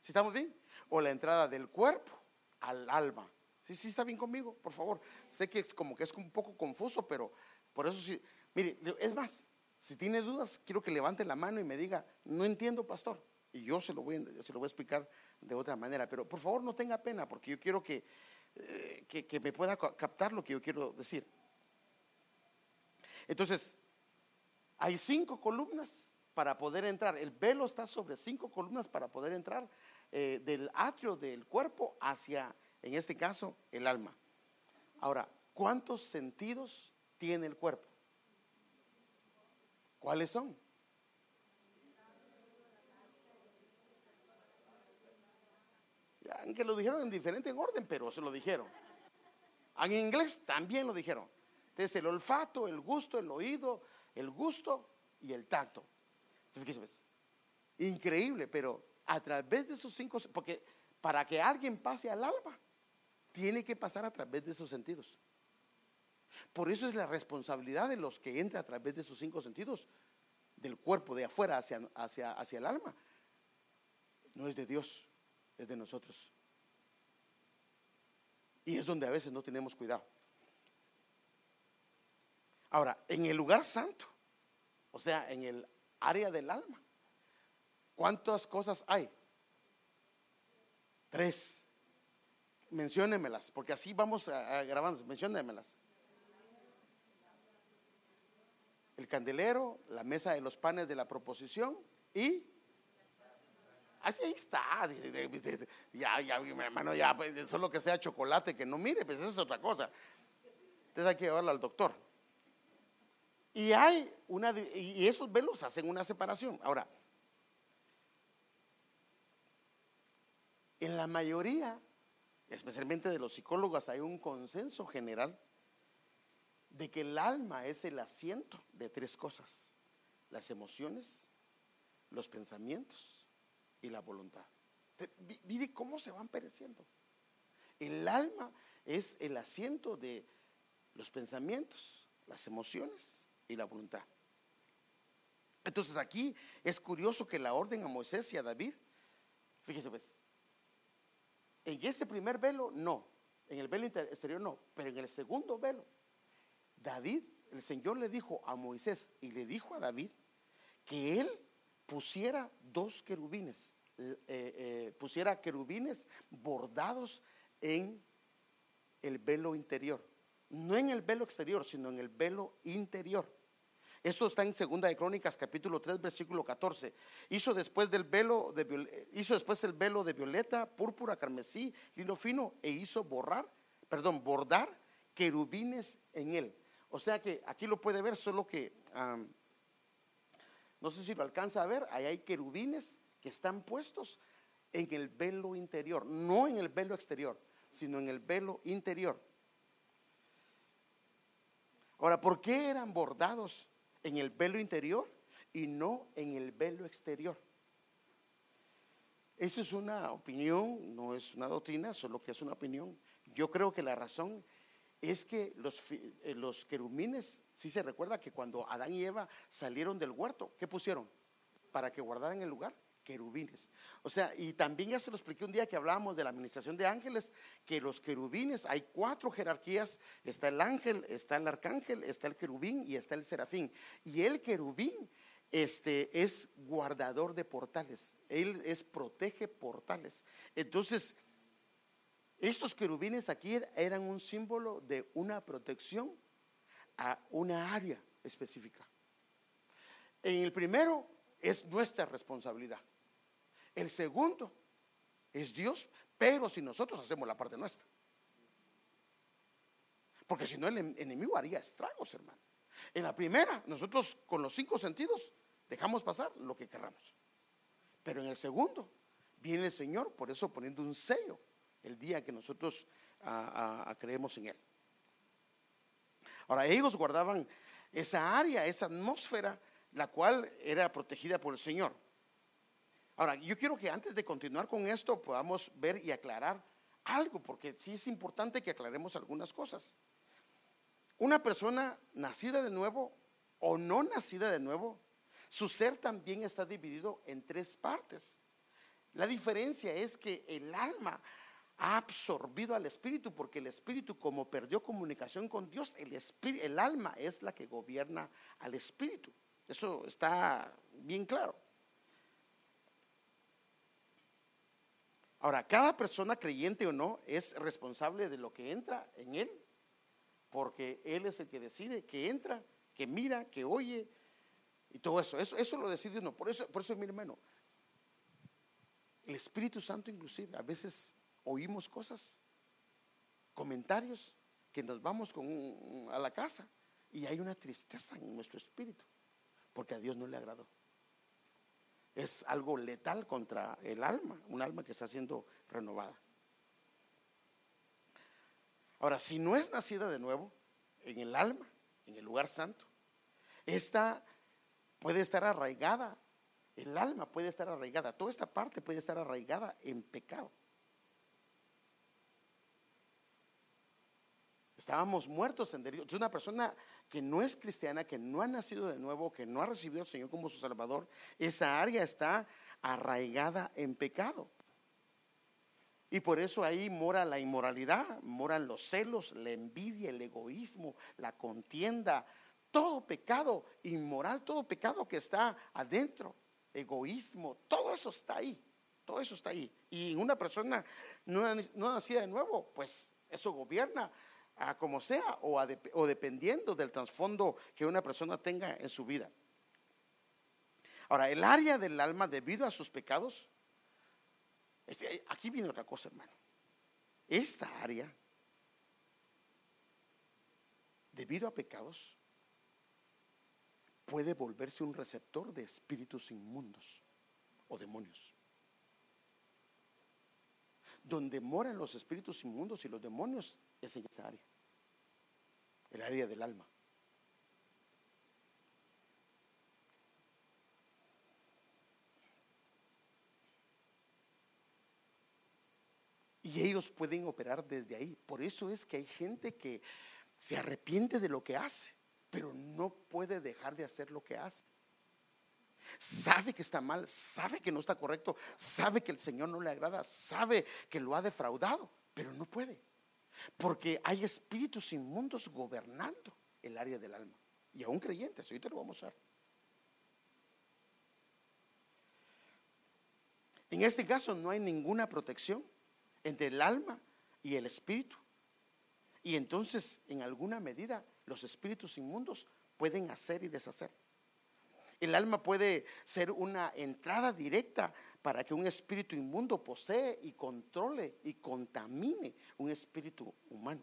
¿Sí estamos bien? O la entrada del cuerpo al alma. Sí, está bien conmigo, por favor. Sé que es como que es un poco confuso, pero por eso sí. Mire, es más, si tiene dudas, quiero que levante la mano y me diga: no entiendo, pastor. Y yo se lo voy a explicar de otra manera. Pero por favor no tenga pena, porque yo quiero que me pueda captar lo que yo quiero decir. Entonces, hay 5 columnas para poder entrar. El velo está sobre 5 columnas para poder entrar del atrio del cuerpo hacia, en este caso, el alma. Ahora, ¿cuántos sentidos tiene el cuerpo? ¿Cuáles son? Aunque lo dijeron en diferente orden, pero se lo dijeron. En inglés también lo dijeron. Entonces, el olfato, el gusto, el oído, el gusto y el tacto. Entonces, increíble, pero a través de esos 5, porque para que alguien pase al alma, tiene que pasar a través de esos sentidos. Por eso es la responsabilidad de los que entran a través de esos 5 sentidos, del cuerpo de afuera hacia el alma. No es de Dios, es de nosotros. Y es donde a veces no tenemos cuidado. Ahora, en el lugar santo, o sea, en el área del alma, ¿cuántas cosas hay? 3. Menciónemelas, porque así vamos grabando. Menciónemelas. El candelero, la mesa de los panes de la proposición y así está. Ya, mi hermano, ya, pues, solo que sea chocolate que no mire, pues eso es otra cosa. Entonces hay que llevarla al doctor. Y hay y esos velos hacen una separación. Ahora, en la mayoría, especialmente de los psicólogos, hay un consenso general de que el alma es el asiento de 3 cosas: las emociones, los pensamientos y la voluntad. Mire cómo se van pereciendo. El alma es el asiento de los pensamientos, las emociones y la voluntad. Entonces aquí es curioso que la orden a Moisés y a David, fíjese pues, en este primer velo no, En el velo exterior no, pero en el segundo velo, David, el Señor le dijo a Moisés y le dijo a David que él pusiera dos querubines, pusiera querubines bordados en el velo interior, no en el velo exterior, sino en el velo interior. Eso está en Segunda de Crónicas capítulo 3 versículo 14. Hizo después el velo de violeta, púrpura, carmesí, lino fino, e hizo bordar querubines en él. O sea que aquí lo puede ver, solo que no sé si lo alcanza a ver. Ahí hay querubines que están puestos en el velo interior, no en el velo exterior, sino en el velo interior. Ahora, ¿por qué eran bordados en el velo interior y no en el velo exterior? Eso es una opinión, no es una doctrina, solo que es una opinión. Yo creo que la razón es que los querubines, si se recuerda que cuando Adán y Eva salieron del huerto, ¿qué pusieron para que guardaran el lugar? Querubines. O sea, y también ya se lo expliqué un día que hablábamos de la administración de ángeles, que los querubines, hay 4 jerarquías: está el ángel, está el arcángel, está el querubín y está el serafín. Y el querubín es guardador de portales, él protege portales. Entonces, estos querubines aquí eran un símbolo de una protección a una área específica. En el primero es nuestra responsabilidad. El segundo es Dios, pero si nosotros hacemos la parte nuestra, porque si no el enemigo haría estragos, hermano. En la primera, nosotros con los 5 sentidos dejamos pasar lo que querramos, pero en el segundo viene el Señor, por eso poniendo un sello el día que nosotros creemos en Él. Ahora, ellos guardaban esa área, esa atmósfera, la cual era protegida por el Señor. Ahora, yo quiero que antes de continuar con esto podamos ver y aclarar algo, porque sí es importante que aclaremos algunas cosas. Una persona nacida de nuevo o no nacida de nuevo, su ser también está dividido en 3 partes. La diferencia es que el alma ha absorbido al espíritu, porque el espíritu, como perdió comunicación con Dios, el alma es la que gobierna al espíritu. Eso está bien claro. Ahora, cada persona, creyente o no, es responsable de lo que entra en él, porque él es el que decide que entra, que mira, que oye y todo eso. Eso lo decide uno. Por eso, mi hermano, el Espíritu Santo, inclusive, a veces oímos cosas, comentarios que nos vamos a la casa y hay una tristeza en nuestro espíritu, porque a Dios no le agradó. Es algo letal contra el alma, un alma que está siendo renovada. Ahora, si no es nacida de nuevo, en el alma, en el lugar santo, el alma puede estar arraigada, toda esta parte puede estar arraigada en pecado. Estábamos muertos en delirio. Es una persona que no es cristiana, que no ha nacido de nuevo, que no ha recibido al Señor como su Salvador, esa área está arraigada en pecado. Y por eso ahí mora la inmoralidad, moran los celos, la envidia, el egoísmo, la contienda, todo pecado inmoral, todo pecado que está adentro, egoísmo, todo eso está ahí, todo eso está ahí. Y una persona no nacida de nuevo, pues eso gobierna a como sea, o dependiendo del trasfondo que una persona tenga en su vida. Ahora, el área del alma, debido a sus pecados, aquí viene otra cosa, hermano. Esta área, debido a pecados, puede volverse un receptor de espíritus inmundos o demonios. Donde moran los espíritus inmundos y los demonios es en esa área, el área del alma. Y ellos pueden operar desde ahí. Por eso es que hay gente que se arrepiente de lo que hace, pero no puede dejar de hacer lo que hace. Sabe que está mal, sabe que no está correcto, sabe que el Señor no le agrada, sabe que lo ha defraudado, pero no puede. porque hay espíritus inmundos gobernando el área del alma, y aún creyentes. Ahorita lo vamos a ver. En este caso no hay ninguna protección entre el alma y el espíritu, y entonces en alguna medida los espíritus inmundos pueden hacer y deshacer. El alma puede ser una entrada directa para que un espíritu inmundo posee y controle y contamine un espíritu humano.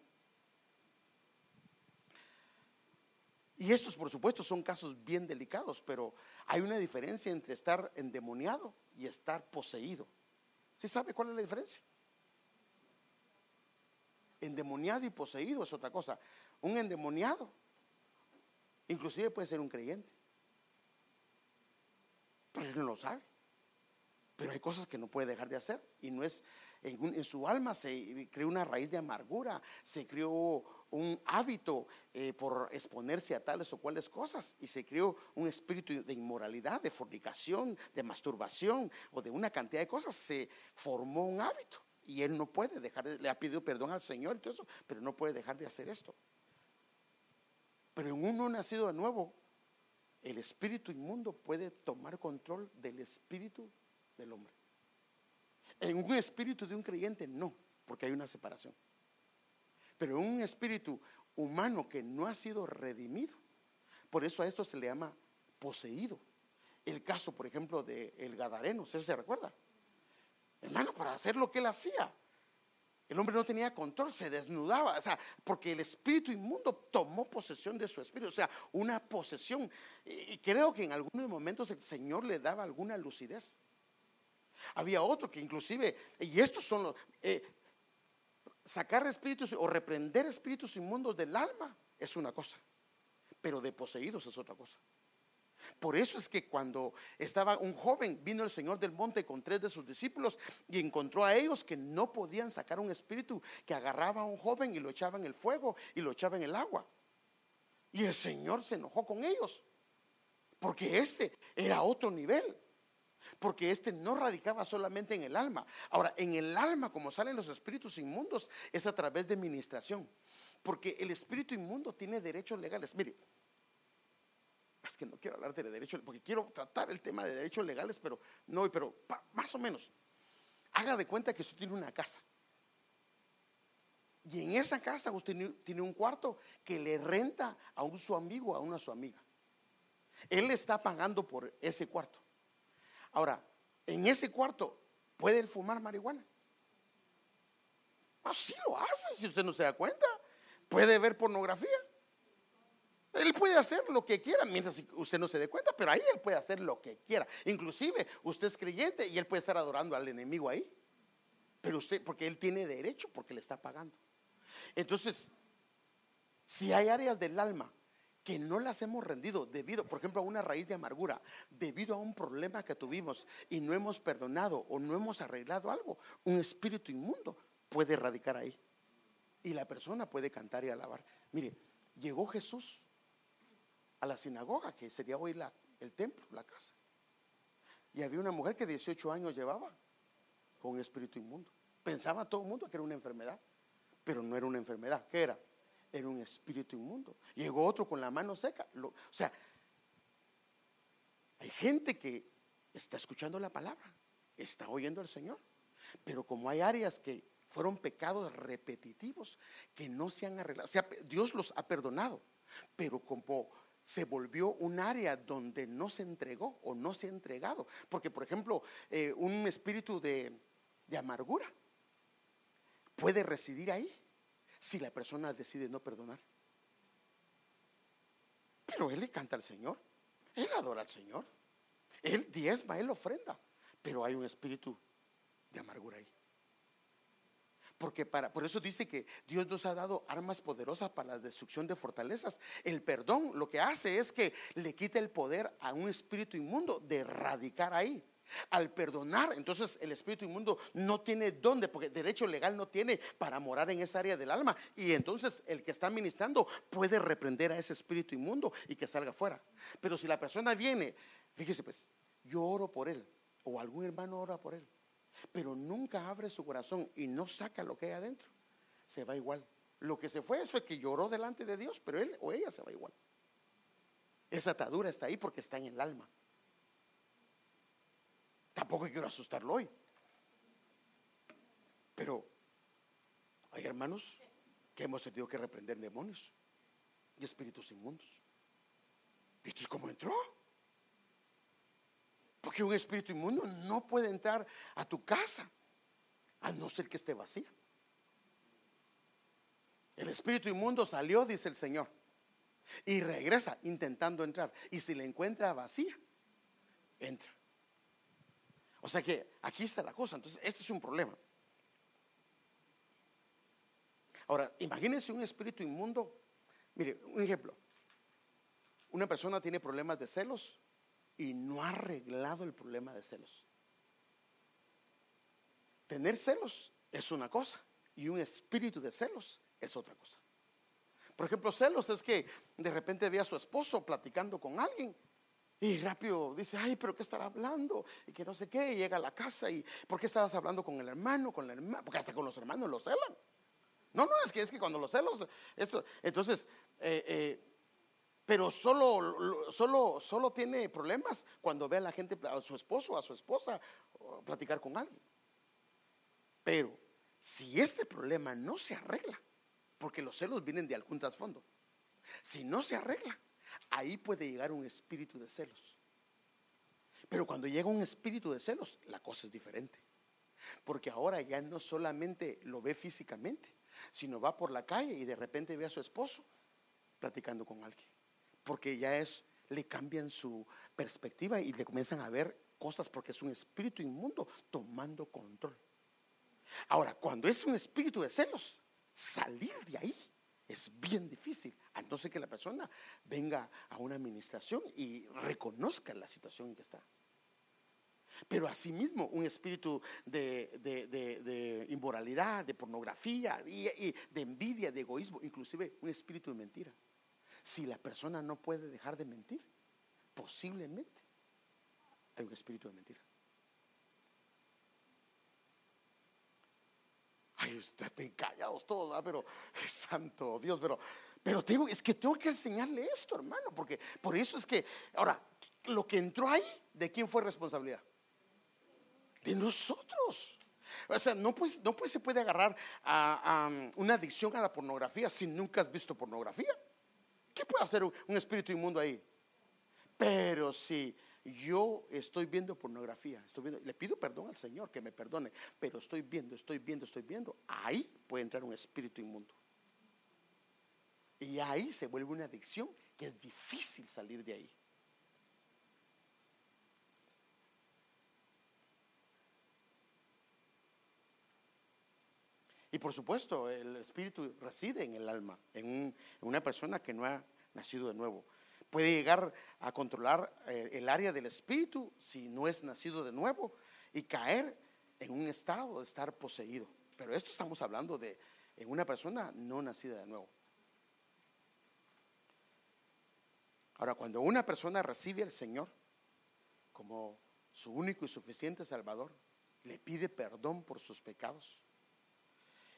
Y estos, por supuesto, son casos bien delicados, pero hay una diferencia entre estar endemoniado y estar poseído. ¿Sí sabe cuál es la diferencia? Endemoniado y poseído es otra cosa. Un endemoniado inclusive puede ser un creyente, pero él no lo sabe. Pero hay cosas que no puede dejar de hacer, y no es en su alma se creó una raíz de amargura, se creó un hábito por exponerse a tales o cuales cosas, y se creó un espíritu de inmoralidad, de fornicación, de masturbación o de una cantidad de cosas. Se formó un hábito y él no puede dejar, le ha pedido perdón al Señor y todo eso, pero no puede dejar de hacer esto. Pero en uno nacido de nuevo, el espíritu inmundo puede tomar control del espíritu del hombre. En un espíritu de un creyente no, porque hay una separación. Pero un espíritu humano que no ha sido redimido, por eso a esto se le llama poseído. El caso, por ejemplo, de el gadareno, ¿usted se recuerda? Hermano, para hacer lo que él hacía, el hombre no tenía control, se desnudaba, o sea, porque el espíritu inmundo tomó posesión de su espíritu, o sea, una posesión. Y creo que en algunos momentos el Señor le daba alguna lucidez. Había otro que inclusive, y estos son los sacar espíritus o reprender espíritus inmundos del alma es una cosa, pero de poseídos es otra cosa. Por eso es que cuando estaba un joven, vino el Señor del monte con 3 de sus discípulos y encontró a ellos que no podían sacar un espíritu que agarraba a un joven y lo echaba en el fuego y lo echaba en el agua. Y el Señor se enojó con ellos, porque este era otro nivel, porque este no radicaba solamente en el alma. Ahora, en el alma como salen los espíritus inmundos es a través de ministración, porque el espíritu inmundo tiene derechos legales. Mire, es que no quiero hablar de derechos, porque quiero tratar el tema de derechos legales, pero no, pero más o menos haga de cuenta que usted tiene una casa, y en esa casa usted tiene un cuarto que le renta a un su amigo o a una su amiga. Él está pagando por ese cuarto. Ahora, en ese cuarto, ¿puede él fumar marihuana? Así lo hace, si usted no se da cuenta. ¿Puede ver pornografía? Él puede hacer lo que quiera mientras usted no se dé cuenta, pero ahí él puede hacer lo que quiera. Inclusive, usted es creyente y él puede estar adorando al enemigo ahí, pero usted, porque él tiene derecho, porque le está pagando. Entonces, si hay áreas del alma que no las hemos rendido debido, por ejemplo, a una raíz de amargura, debido a un problema que tuvimos y no hemos perdonado o no hemos arreglado algo, un espíritu inmundo puede radicar ahí, y la persona puede cantar y alabar. Mire, llegó Jesús a la sinagoga, que sería hoy el templo, la casa, y había una mujer que 18 años llevaba con un espíritu inmundo. Pensaba todo el mundo que era una enfermedad, pero no era una enfermedad. ¿Qué era? Era un espíritu inmundo. Llegó otro con la mano seca. O sea, hay gente que está escuchando la palabra, está oyendo al Señor, pero como hay áreas que fueron pecados repetitivos que no se han arreglado, o sea, Dios los ha perdonado, pero como se volvió un área donde no se entregó o no se ha entregado, porque por ejemplo un espíritu de amargura puede residir ahí si la persona decide no perdonar. Pero él le canta al Señor, él adora al Señor, él diezma, él ofrenda, pero hay un espíritu de amargura ahí. Porque por eso dice que Dios nos ha dado armas poderosas para la destrucción de fortalezas. El perdón lo que hace es que le quita el poder a un espíritu inmundo de radicar ahí. Al perdonar, entonces el espíritu inmundo no tiene dónde, porque derecho legal no tiene para morar en esa área del alma, y entonces el que está ministrando puede reprender a ese espíritu inmundo y que salga fuera. Pero si la persona viene, fíjese pues, yo oro por él o algún hermano ora por él, pero nunca abre su corazón y no saca lo que hay adentro, se va igual. Lo que se fue es que lloró delante de Dios, pero él o ella se va igual. Esa atadura está ahí porque está en el alma. Tampoco quiero asustarlo hoy, pero hay hermanos que hemos tenido que reprender demonios y espíritus inmundos. ¿Esto es cómo entró? Porque un espíritu inmundo no puede entrar a tu casa a no ser que esté vacía. El espíritu inmundo salió, dice el Señor, y regresa intentando entrar, y si la encuentra vacía, entra. O sea que aquí está la cosa. Entonces este es un problema. Ahora imagínense un espíritu inmundo. Mire, un ejemplo: una persona tiene problemas de celos y no ha arreglado el problema de celos. Tener celos es una cosa y un espíritu de celos es otra cosa. Por ejemplo, celos es que de repente ve a su esposo platicando con alguien y rápido dice: ay, pero ¿qué estará hablando? Y que no sé qué. Y llega a la casa y ¿por qué estabas hablando con el hermano, con la hermana? Porque hasta con los hermanos los celan. No, es que cuando los celos esto, entonces pero solo tiene problemas cuando ve a la gente, a su esposo, a su esposa platicar con alguien. Pero si este problema no se arregla, porque los celos vienen de algún trasfondo, si no se arregla, ahí puede llegar un espíritu de celos. Pero cuando llega un espíritu de celos, la cosa es diferente, porque ahora ya no solamente lo ve físicamente, sino va por la calle y de repente ve a su esposo platicando con alguien, porque ya le cambian su perspectiva y le comienzan a ver cosas, porque es un espíritu inmundo tomando control. Ahora, cuando es un espíritu de celos, salir de ahí es bien difícil, a no ser que la persona venga a una administración y reconozca la situación en que está. Pero asimismo un espíritu de inmoralidad, de pornografía y de envidia, de egoísmo, inclusive un espíritu de mentira. Si la persona no puede dejar de mentir, posiblemente hay un espíritu de mentira. Ay, ustedes están callados todos, ¿verdad? Pero santo Dios, pero tengo que enseñarle esto, hermano, porque por eso es que ahora lo que entró ahí, ¿de quién fue responsabilidad? De nosotros. O sea, no se puede agarrar a una adicción a la pornografía si nunca has visto pornografía. ¿Qué puede hacer un espíritu inmundo ahí? Pero si yo estoy viendo pornografía, le pido perdón al Señor que me perdone, pero estoy viendo, ahí puede entrar un espíritu inmundo. Y ahí se vuelve una adicción que es difícil salir de ahí. Y por supuesto, el espíritu reside en el alma, en una persona que no ha nacido de nuevo. Puede llegar a controlar el área del espíritu si no es nacido de nuevo y caer en un estado de estar poseído. Pero esto estamos hablando de en una persona no nacida de nuevo. Ahora, cuando una persona recibe al Señor como su único y suficiente Salvador, le pide perdón por sus pecados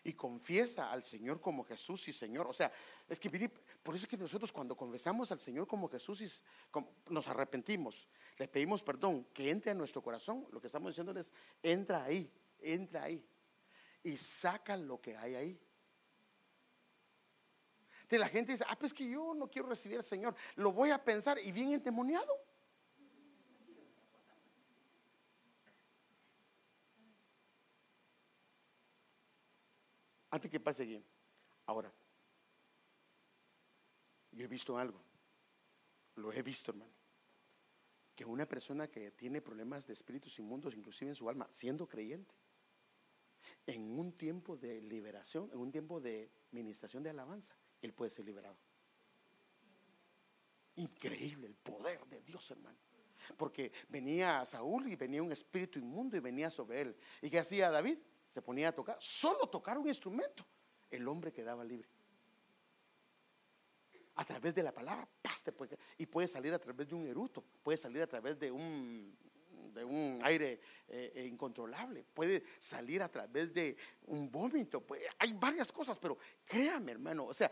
y confiesa al Señor como Jesús y Señor. O sea, es que por eso es que nosotros cuando confesamos al Señor como Jesús nos arrepentimos, le pedimos perdón, que entre a nuestro corazón. Lo que estamos diciéndoles: entra ahí y saca lo que hay ahí. Entonces la gente dice: ah, pues que yo no quiero recibir al Señor, lo voy a pensar, y bien endemoniado. Antes que pase aquí, ahora, yo he visto algo, lo he visto, hermano, que una persona que tiene problemas de espíritus inmundos, inclusive en su alma, siendo creyente, en un tiempo de liberación, en un tiempo de ministración de alabanza, él puede ser liberado. Increíble el poder de Dios, hermano. Porque venía a Saúl y venía un espíritu inmundo y venía sobre él. ¿Y qué hacía David? Se ponía a tocar, solo tocar un instrumento, el hombre quedaba libre. A través de la palabra, y puede salir a través de un eructo, puede salir a través de un de un aire incontrolable, puede salir a través de un vómito, hay varias cosas, pero créame, hermano, o sea,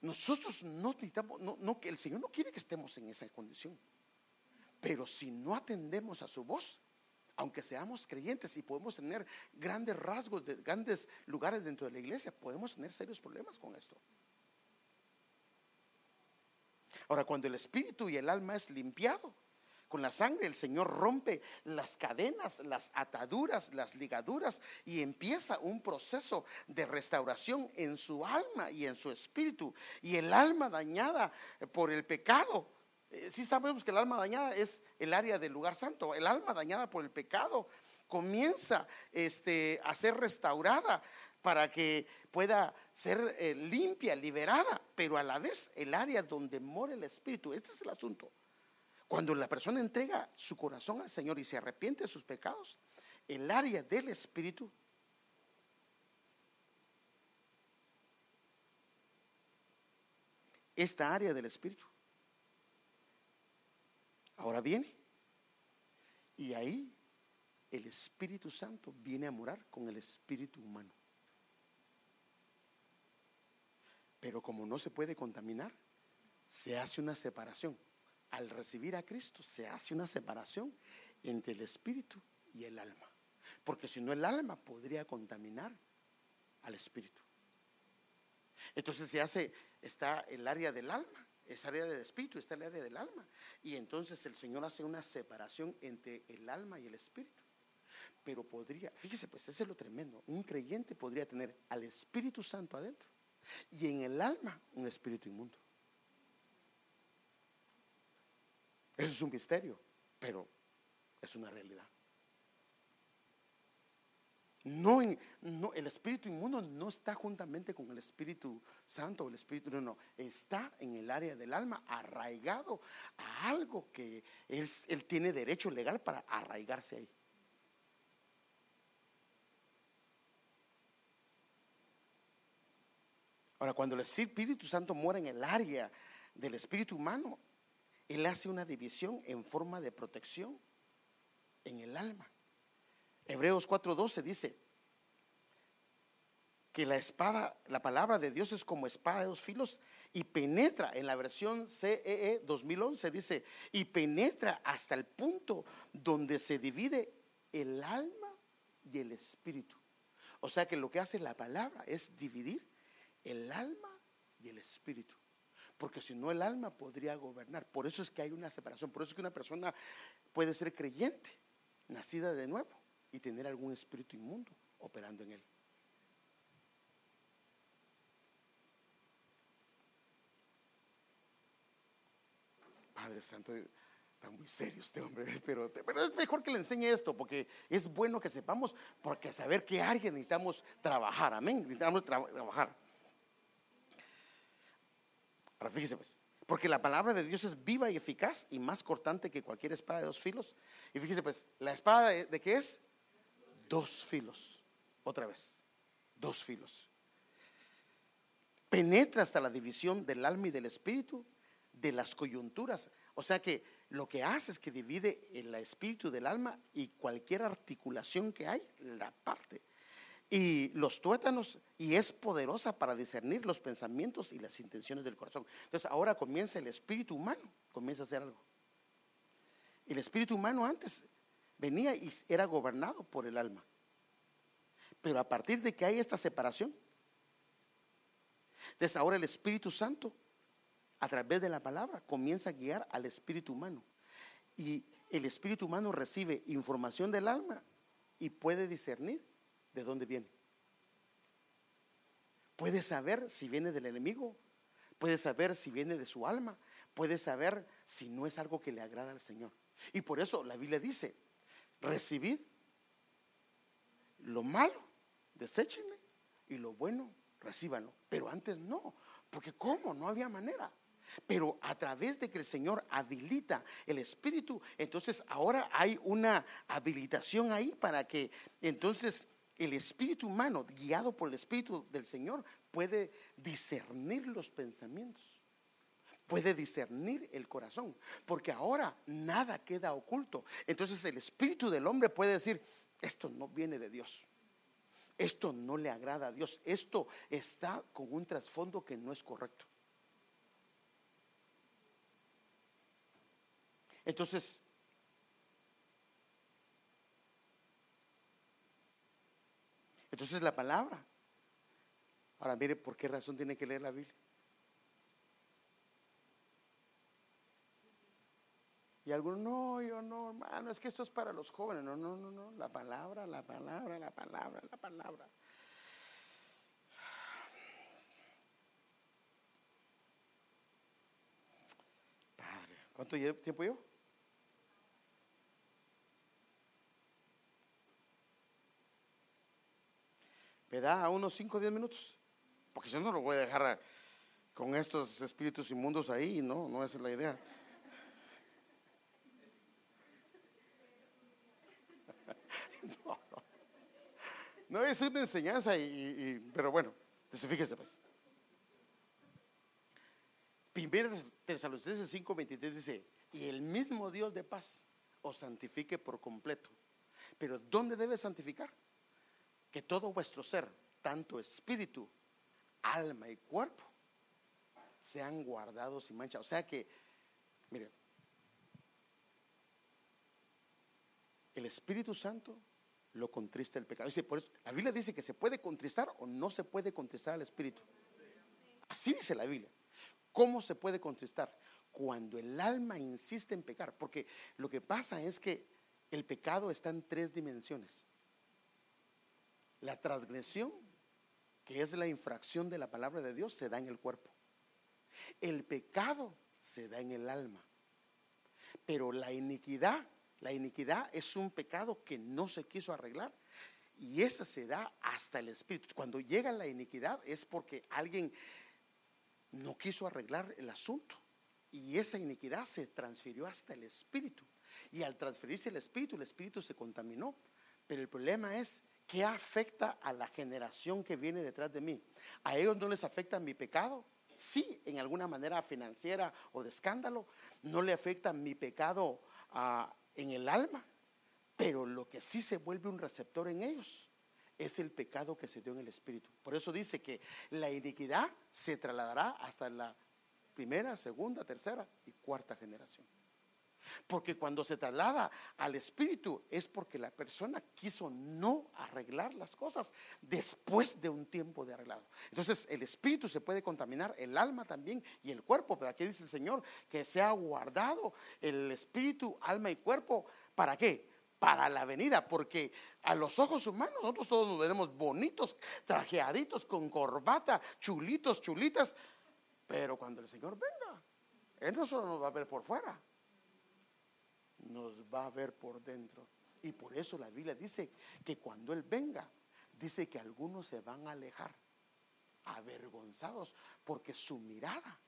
nosotros no necesitamos, que el Señor no quiere que estemos en esa condición, pero si no atendemos a su voz, aunque seamos creyentes y podemos tener grandes rasgos de grandes lugares dentro de la iglesia, podemos tener serios problemas con esto. Ahora, cuando el espíritu y el alma es limpiado con la sangre, el Señor rompe las cadenas, las ataduras, las ligaduras, y empieza un proceso de restauración en su alma y en su espíritu. Y el alma dañada por el pecado, sí sabemos que el alma dañada es el área del lugar santo, el alma dañada por el pecado comienza a ser restaurada para que pueda ser limpia, liberada, pero a la vez el área donde mora el espíritu. Este es el asunto. Cuando la persona entrega su corazón al Señor y se arrepiente de sus pecados, el área del espíritu ahora viene, y ahí el Espíritu Santo viene a morar con el espíritu humano. Pero como no se puede contaminar, se hace una separación. Al recibir a Cristo se hace una separación entre el espíritu y el alma, porque si no, el alma podría contaminar al espíritu. Entonces se hace, está el área del alma, esa área del espíritu, está el área del alma, y entonces el Señor hace una separación entre el alma y el espíritu. Pero podría, fíjese pues, ese es lo tremendo, un creyente podría tener al Espíritu Santo adentro y en el alma un espíritu inmundo. Eso es un misterio, pero es una realidad. No, el espíritu inmundo no está juntamente con el Espíritu Santo, el espíritu, no, está en el área del alma, arraigado a algo que él tiene derecho legal para arraigarse ahí. Ahora, cuando el Espíritu Santo mora en el área del espíritu humano, Él hace una división en forma de protección en el alma. Hebreos 4:12 dice que la palabra de Dios es como espada de dos filos y penetra, en la versión CEE 2011 dice, y penetra hasta el punto donde se divide el alma y el espíritu. O sea que lo que hace la palabra es dividir el alma y el espíritu, porque si no, el alma podría gobernar. Por eso es que hay una separación, por eso es que una persona puede ser creyente, nacida de nuevo, y tener algún espíritu inmundo operando en él. Padre Santo, está muy serio este hombre, pero es mejor que le enseñe esto, porque es bueno que sepamos, porque saber qué área necesitamos trabajar, amén, necesitamos trabajar. Ahora fíjese pues, porque la palabra de Dios es viva y eficaz y más cortante que cualquier espada de dos filos. Y fíjese pues, la espada de qué es, dos filos, otra vez, dos filos. Penetra hasta la división del alma y del espíritu, de las coyunturas. O sea que lo que hace es que divide el espíritu del alma y cualquier articulación que hay, la parte. Y los tuétanos, y es poderosa para discernir los pensamientos y las intenciones del corazón. Entonces ahora comienza el espíritu humano, comienza a hacer algo. El espíritu humano antes venía y era gobernado por el alma. Pero a partir de que hay esta separación, entonces ahora el Espíritu Santo, a través de la palabra, comienza a guiar al espíritu humano. Y el espíritu humano recibe información del alma y puede discernir de dónde viene. Puede saber si viene del enemigo, puede saber si viene de su alma, puede saber si no es algo que le agrada al Señor. Y por eso la Biblia dice: recibid lo malo, deséchenle, y lo bueno, recíbanlo. Pero antes no, porque ¿cómo? No había manera. Pero a través de que el Señor habilita el espíritu, entonces ahora hay una habilitación ahí para que entonces el espíritu humano, guiado por el Espíritu del Señor, puede discernir los pensamientos. puede discernir el corazón, porque ahora nada queda oculto. Entonces el espíritu del hombre puede decir: esto no viene de Dios, esto no le agrada a Dios, esto está con un trasfondo que no es correcto. Entonces la palabra. Ahora mire por qué razón tiene que leer la Biblia. Y algunos: no, yo no, hermano, es que esto es para los jóvenes. No, no, no, no, la palabra, la palabra, la palabra, la palabra. Padre, ¿cuánto tiempo llevo? Me da a unos 5 o 10 minutos, porque yo no lo voy a dejar con estos espíritus inmundos ahí. No, no, esa es la idea. No, es una enseñanza pero bueno, entonces fíjese pues. 1 Tesalonicenses 5:23 dice: y el mismo Dios de paz os santifique por completo. Pero ¿dónde debe santificar? Que todo vuestro ser, tanto espíritu, alma y cuerpo, sean guardados sin mancha. O sea que, mire, el Espíritu Santo lo contrista el pecado. Dice, por eso, la Biblia dice que se puede contristar o no se puede contristar al Espíritu. Así dice la Biblia. ¿Cómo se puede contristar? Cuando el alma insiste en pecar. Porque lo que pasa es que el pecado está en 3 dimensiones. La transgresión, que es la infracción de la palabra de Dios, se da en el cuerpo. El pecado se da en el alma. Pero la iniquidad es un pecado que no se quiso arreglar, y esa se da hasta el espíritu. Cuando llega la iniquidad es porque alguien no quiso arreglar el asunto, y esa iniquidad se transfirió hasta el espíritu. Y al transferirse el espíritu se contaminó. Pero el problema es: ¿qué afecta a la generación que viene detrás de mí? ¿A ellos no les afecta mi pecado? Sí, en alguna manera financiera o de escándalo. No le afecta mi pecado en el alma, pero lo que sí se vuelve un receptor en ellos es el pecado que se dio en el espíritu. Por eso dice que la iniquidad se trasladará hasta la 1, 2, 3 y 4 generación. Porque cuando se traslada al espíritu es porque la persona quiso no arreglar las cosas después de un tiempo de arreglado. Entonces el espíritu se puede contaminar, el alma también y el cuerpo. Pero aquí dice el Señor que se ha guardado el espíritu, alma y cuerpo. ¿Para qué? Para la venida. Porque a los ojos humanos nosotros todos nos veremos bonitos, trajeaditos, con corbata, chulitos, chulitas. Pero cuando el Señor venga, Él no solo nos va a ver por fuera, nos va a ver por dentro. Y por eso la Biblia dice que cuando Él venga, dice que algunos se van a alejar, avergonzados, porque su mirada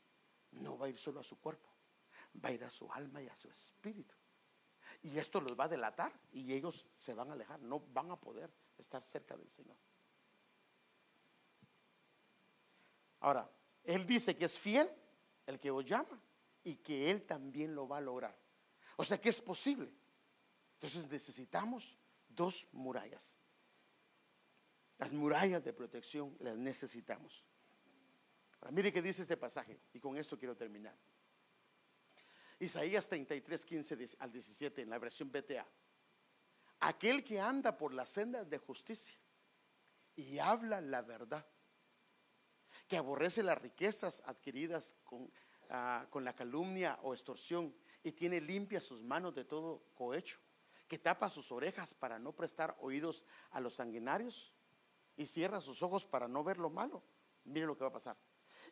no va a ir solo a su cuerpo, va a ir a su alma y a su espíritu. Y esto los va a delatar, y ellos se van a alejar, no van a poder estar cerca del Señor. Ahora, Él dice que es fiel el que os llama, y que Él también lo va a lograr. O sea que es posible. Entonces necesitamos 2 murallas. Las murallas de protección las necesitamos. Ahora mire qué dice este pasaje, y con esto quiero terminar. Isaías 33, 15 al 17 en la versión BTA. Aquel que anda por las sendas de justicia y habla la verdad, que aborrece las riquezas adquiridas con la calumnia o extorsión, y tiene limpias sus manos de todo cohecho, que tapa sus orejas para no prestar oídos a los sanguinarios, y cierra sus ojos para no ver lo malo. Mire lo que va a pasar.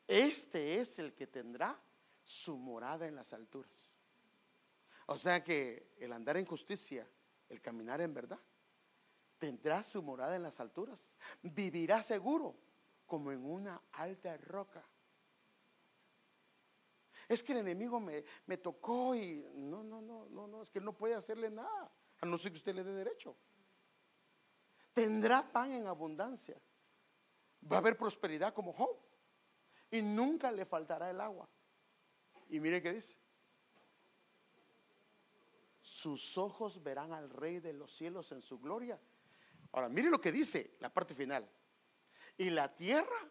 Este es el que tendrá su morada en las alturas. O sea que el andar en justicia, el caminar en verdad, tendrá su morada en las alturas. Vivirá seguro como en una alta roca. Es que el enemigo me tocó y no, es que no puede hacerle nada, a no ser que usted le dé derecho. Tendrá pan en abundancia, va a haber prosperidad como Job, y nunca le faltará el agua. Y mire qué dice: sus ojos verán al Rey de los cielos en su gloria. Ahora mire lo que dice la parte final: y la tierra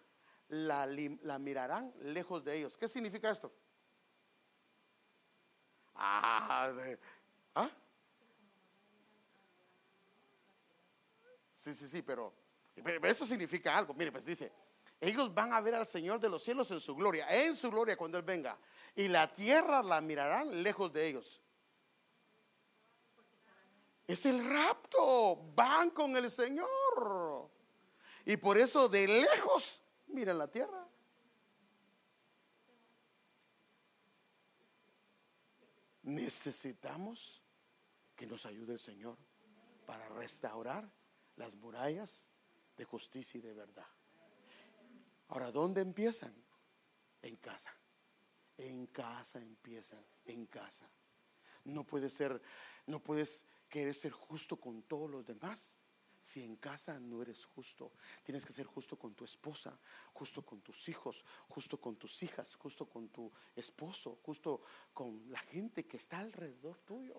la mirarán lejos de ellos. ¿Qué significa esto? Sí, pero eso significa algo. Mire, pues dice: ellos van a ver al Señor de los cielos en su gloria cuando Él venga, y la tierra la mirarán lejos de ellos. Es el rapto, van con el Señor, y por eso de lejos miran la tierra. Necesitamos que nos ayude el Señor para restaurar las murallas de justicia y de verdad. Ahora, ¿dónde empiezan? En casa. En casa empiezan, en casa. No puedes querer ser justo con todos los demás si en casa no eres justo. Tienes que ser justo con tu esposa, justo con tus hijos, justo con tus hijas, justo con tu esposo, justo con la gente que está alrededor tuyo.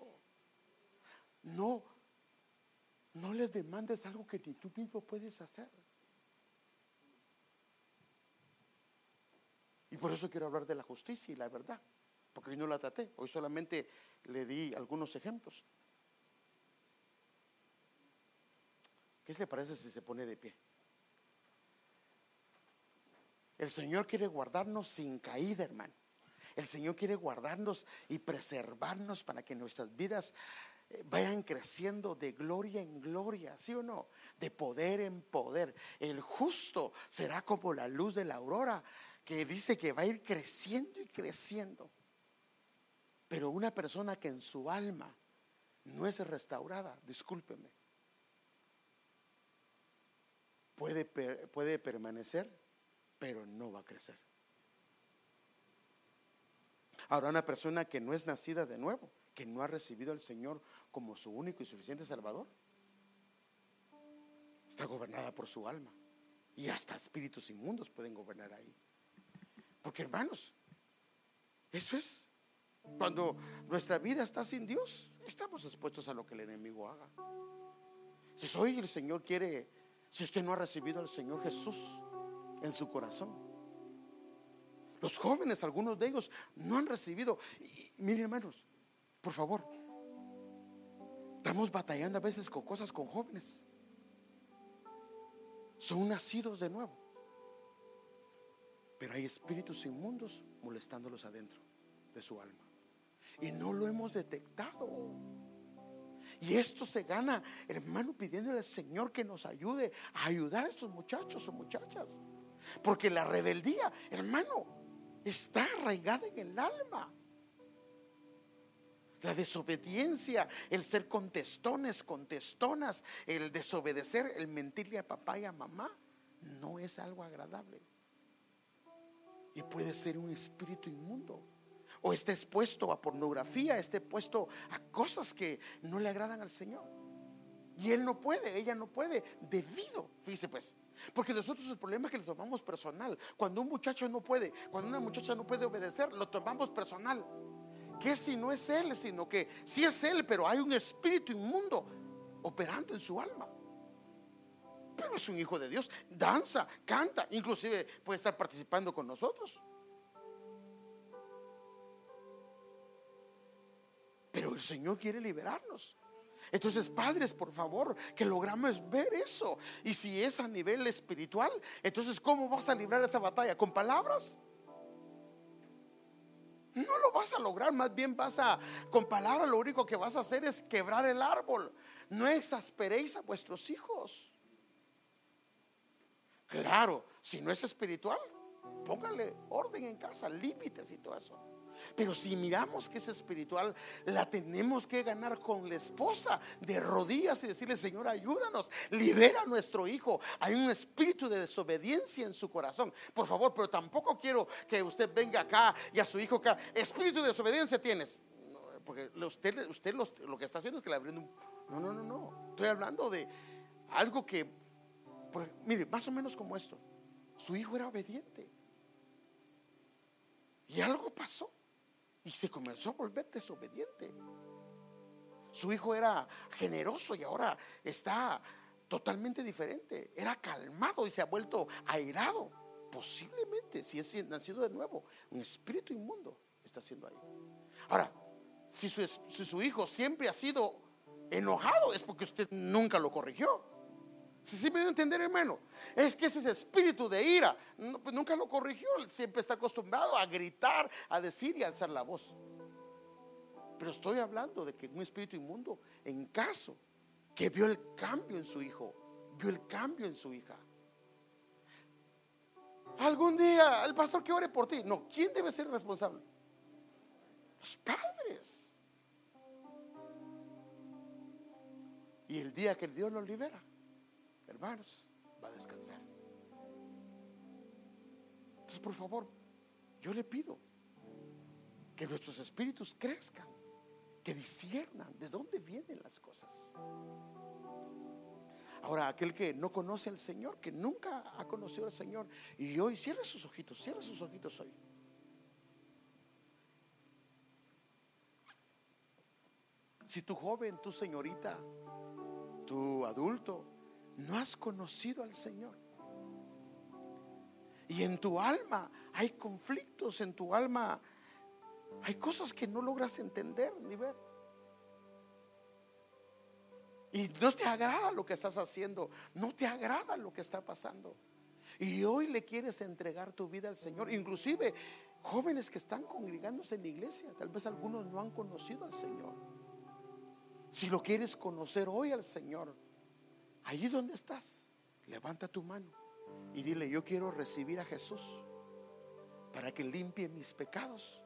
No les demandes algo que ni tú mismo puedes hacer. Y por eso quiero hablar de la justicia y la verdad, porque hoy no la traté, hoy solamente le di algunos ejemplos. ¿Qué le parece si se pone de pie? El Señor quiere guardarnos sin caída, hermano. El Señor quiere guardarnos y preservarnos para que nuestras vidas vayan creciendo de gloria en gloria, ¿sí o no? De poder en poder. El justo será como la luz de la aurora, que dice que va a ir creciendo y creciendo. Pero una persona que en su alma no es restaurada, discúlpeme, puede permanecer, pero no va a crecer. Ahora, una persona que no es nacida de nuevo, que no ha recibido al Señor como su único y suficiente Salvador, está gobernada por su alma, y hasta espíritus inmundos pueden gobernar ahí. Porque, hermanos, eso es. Cuando nuestra vida está sin Dios, estamos expuestos a lo que el enemigo haga. Si hoy el Señor quiere, si usted no ha recibido al Señor Jesús en su corazón, los jóvenes, algunos de ellos no han recibido. Y miren, hermanos, por favor, estamos batallando a veces con cosas con jóvenes. Son nacidos de nuevo, pero hay espíritus inmundos molestándolos adentro de su alma, y no lo hemos detectado. Y esto se gana, hermano, pidiéndole al Señor que nos ayude a ayudar a estos muchachos o muchachas, porque la rebeldía, hermano, está arraigada en el alma. La desobediencia, el ser contestones, contestonas, el desobedecer, el mentirle a papá y a mamá, no es algo agradable. Y puede ser un espíritu inmundo, o está expuesto a pornografía, está expuesto a cosas que no le agradan al Señor, y él no puede, ella no puede, debido, fíjese pues, porque nosotros el problema es que lo tomamos personal. Cuando un muchacho no puede, cuando una muchacha no puede obedecer, lo tomamos personal. Que si no es él, sino que si es él, pero hay un espíritu inmundo operando en su alma. Pero es un hijo de Dios, danza, canta, inclusive puede estar participando con nosotros. Pero el Señor quiere liberarnos. Entonces, padres, por favor, que logramos ver eso. Y si es a nivel espiritual, entonces, ¿cómo vas a librar esa batalla? ¿Con palabras? No lo vas a lograr, más bien con palabras lo único que vas a hacer es quebrar el árbol. No exasperéis a vuestros hijos. Claro, si no es espiritual, póngale orden en casa, límites y todo eso. Pero si miramos que es espiritual, la tenemos que ganar con la esposa, de rodillas, y decirle: Señor, ayúdanos, libera a nuestro hijo. Hay un espíritu de desobediencia en su corazón, por favor. Pero tampoco quiero que usted venga acá y a su hijo acá: espíritu de desobediencia tienes. No, porque usted lo que está haciendo es que le abriendo un... No, estoy hablando de algo que... Mire, más o menos como esto: su hijo era obediente y algo pasó, Y se comenzó a volver desobediente. Su hijo era generoso y ahora está totalmente diferente. Era calmado y se ha vuelto airado. Posiblemente, si es nacido de nuevo, un espíritu inmundo está siendo ahí. Ahora, si su hijo siempre ha sido enojado, es porque usted nunca lo corrigió. Si sí me dio a entender, hermano, es que ese espíritu de ira nunca lo corrigió. Siempre está acostumbrado a gritar, a decir y a alzar la voz. Pero estoy hablando de que un espíritu inmundo, en caso que vio el cambio en su hijo, vio el cambio en su hija. Algún día el pastor que ore por ti. No, ¿quién debe ser responsable? Los padres. Y el día que Dios los libera, hermanos, va a descansar. Entonces, por favor, yo le pido que nuestros espíritus crezcan, que disciernan de dónde vienen las cosas. Ahora, aquel que no conoce al Señor, que nunca ha conocido al Señor, y hoy cierra sus ojitos hoy. Si tu joven, tu señorita, tu adulto no has conocido al Señor y en tu alma hay conflictos, en tu alma hay cosas que no logras entender ni ver, y no te agrada lo que estás haciendo, no te agrada lo que está pasando, y hoy le quieres entregar tu vida al Señor. Inclusive jóvenes que están congregándose en la iglesia, tal vez algunos no han conocido al Señor. Si lo quieres conocer hoy al Señor, allí donde estás, levanta tu mano y dile: yo quiero recibir a Jesús para que limpie mis pecados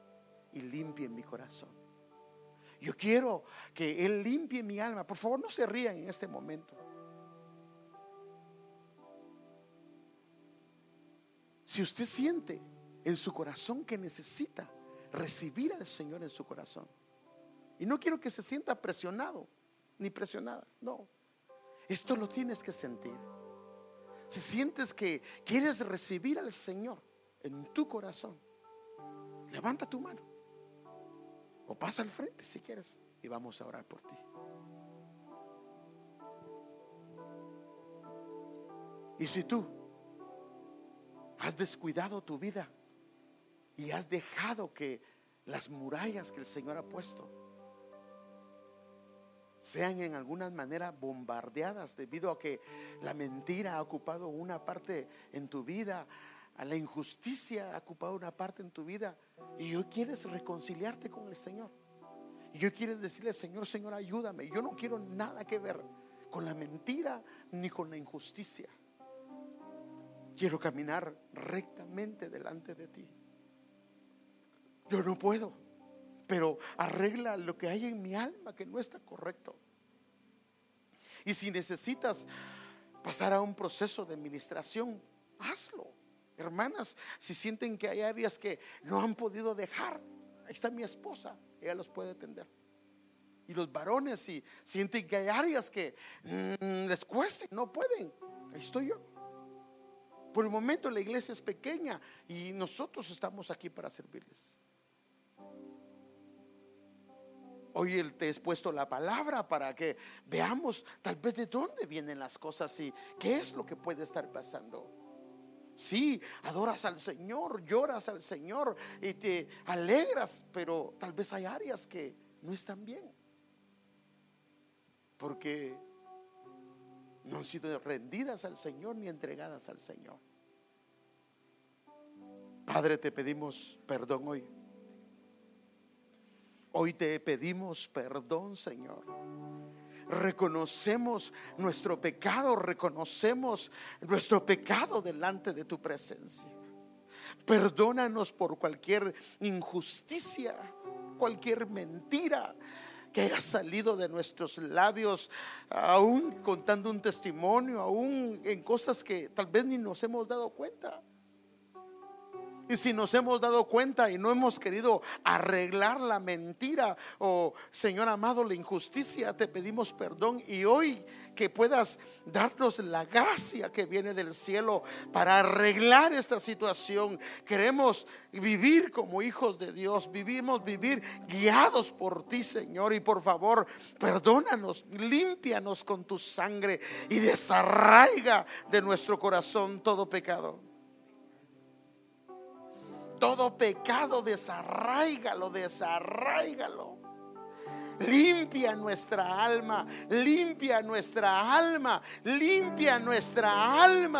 y limpie mi corazón. Yo quiero que Él limpie mi alma. Por favor, no se rían en este momento. Si usted siente en su corazón que necesita recibir al Señor en su corazón, y no quiero que se sienta presionado ni presionada, no. Esto lo tienes que sentir. Si sientes que quieres recibir al Señor en tu corazón, levanta tu mano o pasa al frente si quieres y vamos a orar por ti. Y si tú has descuidado tu vida y has dejado que las murallas que el Señor ha puesto sean en alguna manera bombardeadas debido a que la mentira ha ocupado una parte en tu vida, a la injusticia ha ocupado una parte en tu vida, y hoy quieres reconciliarte con el Señor, y hoy quieres decirle: Señor, ayúdame, yo no quiero nada que ver con la mentira ni con la injusticia, quiero caminar rectamente delante de ti. Yo no puedo, pero arregla lo que hay en mi alma que no está correcto. Y si necesitas pasar a un proceso de administración, hazlo. Hermanas, si sienten que hay áreas que no han podido dejar, ahí está mi esposa, ella los puede atender. Y los varones, si sienten que hay áreas que les cuesten, no pueden, ahí estoy yo. Por el momento la iglesia es pequeña y nosotros estamos aquí para servirles. Hoy te he expuesto la palabra para que veamos tal vez de dónde vienen las cosas y qué es lo que puede estar pasando. Sí, adoras al Señor, lloras al Señor y te alegras, pero tal vez hay áreas que no están bien porque no han sido rendidas al Señor ni entregadas al Señor. Padre, te pedimos perdón hoy. Hoy te pedimos perdón, Señor. Reconocemos nuestro pecado, reconocemos nuestro pecado delante de tu presencia. Perdónanos por cualquier injusticia, cualquier mentira que haya salido de nuestros labios, aún contando un testimonio, aún en cosas que tal vez ni nos hemos dado cuenta. Y si nos hemos dado cuenta y no hemos querido arreglar la mentira o, Señor amado, la injusticia, te pedimos perdón. Y hoy que puedas darnos la gracia que viene del cielo para arreglar esta situación. Queremos vivir como hijos de Dios, vivir guiados por ti, Señor. Y por favor, perdónanos, límpianos con tu sangre y desarraiga de nuestro corazón todo pecado. Todo pecado, desarráigalo. Limpia nuestra alma,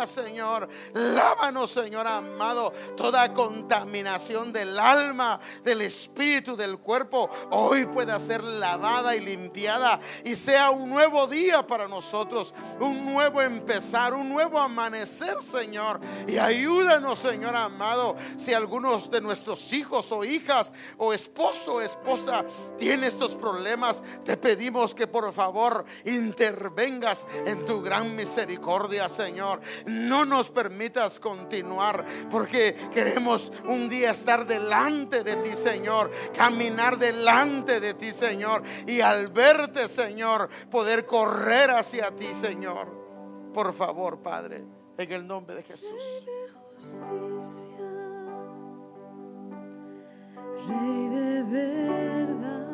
Señor. Lávanos, Señor amado, toda contaminación del alma, del espíritu, del cuerpo, hoy pueda ser lavada y limpiada, y sea un nuevo día para nosotros, un nuevo empezar, un nuevo amanecer, Señor. Y ayúdanos, Señor amado, si algunos de nuestros hijos o hijas o esposo o esposa tiene estos problemas, te pedimos que por favor intervengas en tu gran misericordia, Señor. No nos permitas continuar, porque queremos un día estar delante de ti, Señor, caminar delante de ti, Señor, y al verte, Señor, poder correr hacia ti, Señor. Por favor, Padre, en el nombre de Jesús. Rey de verdad,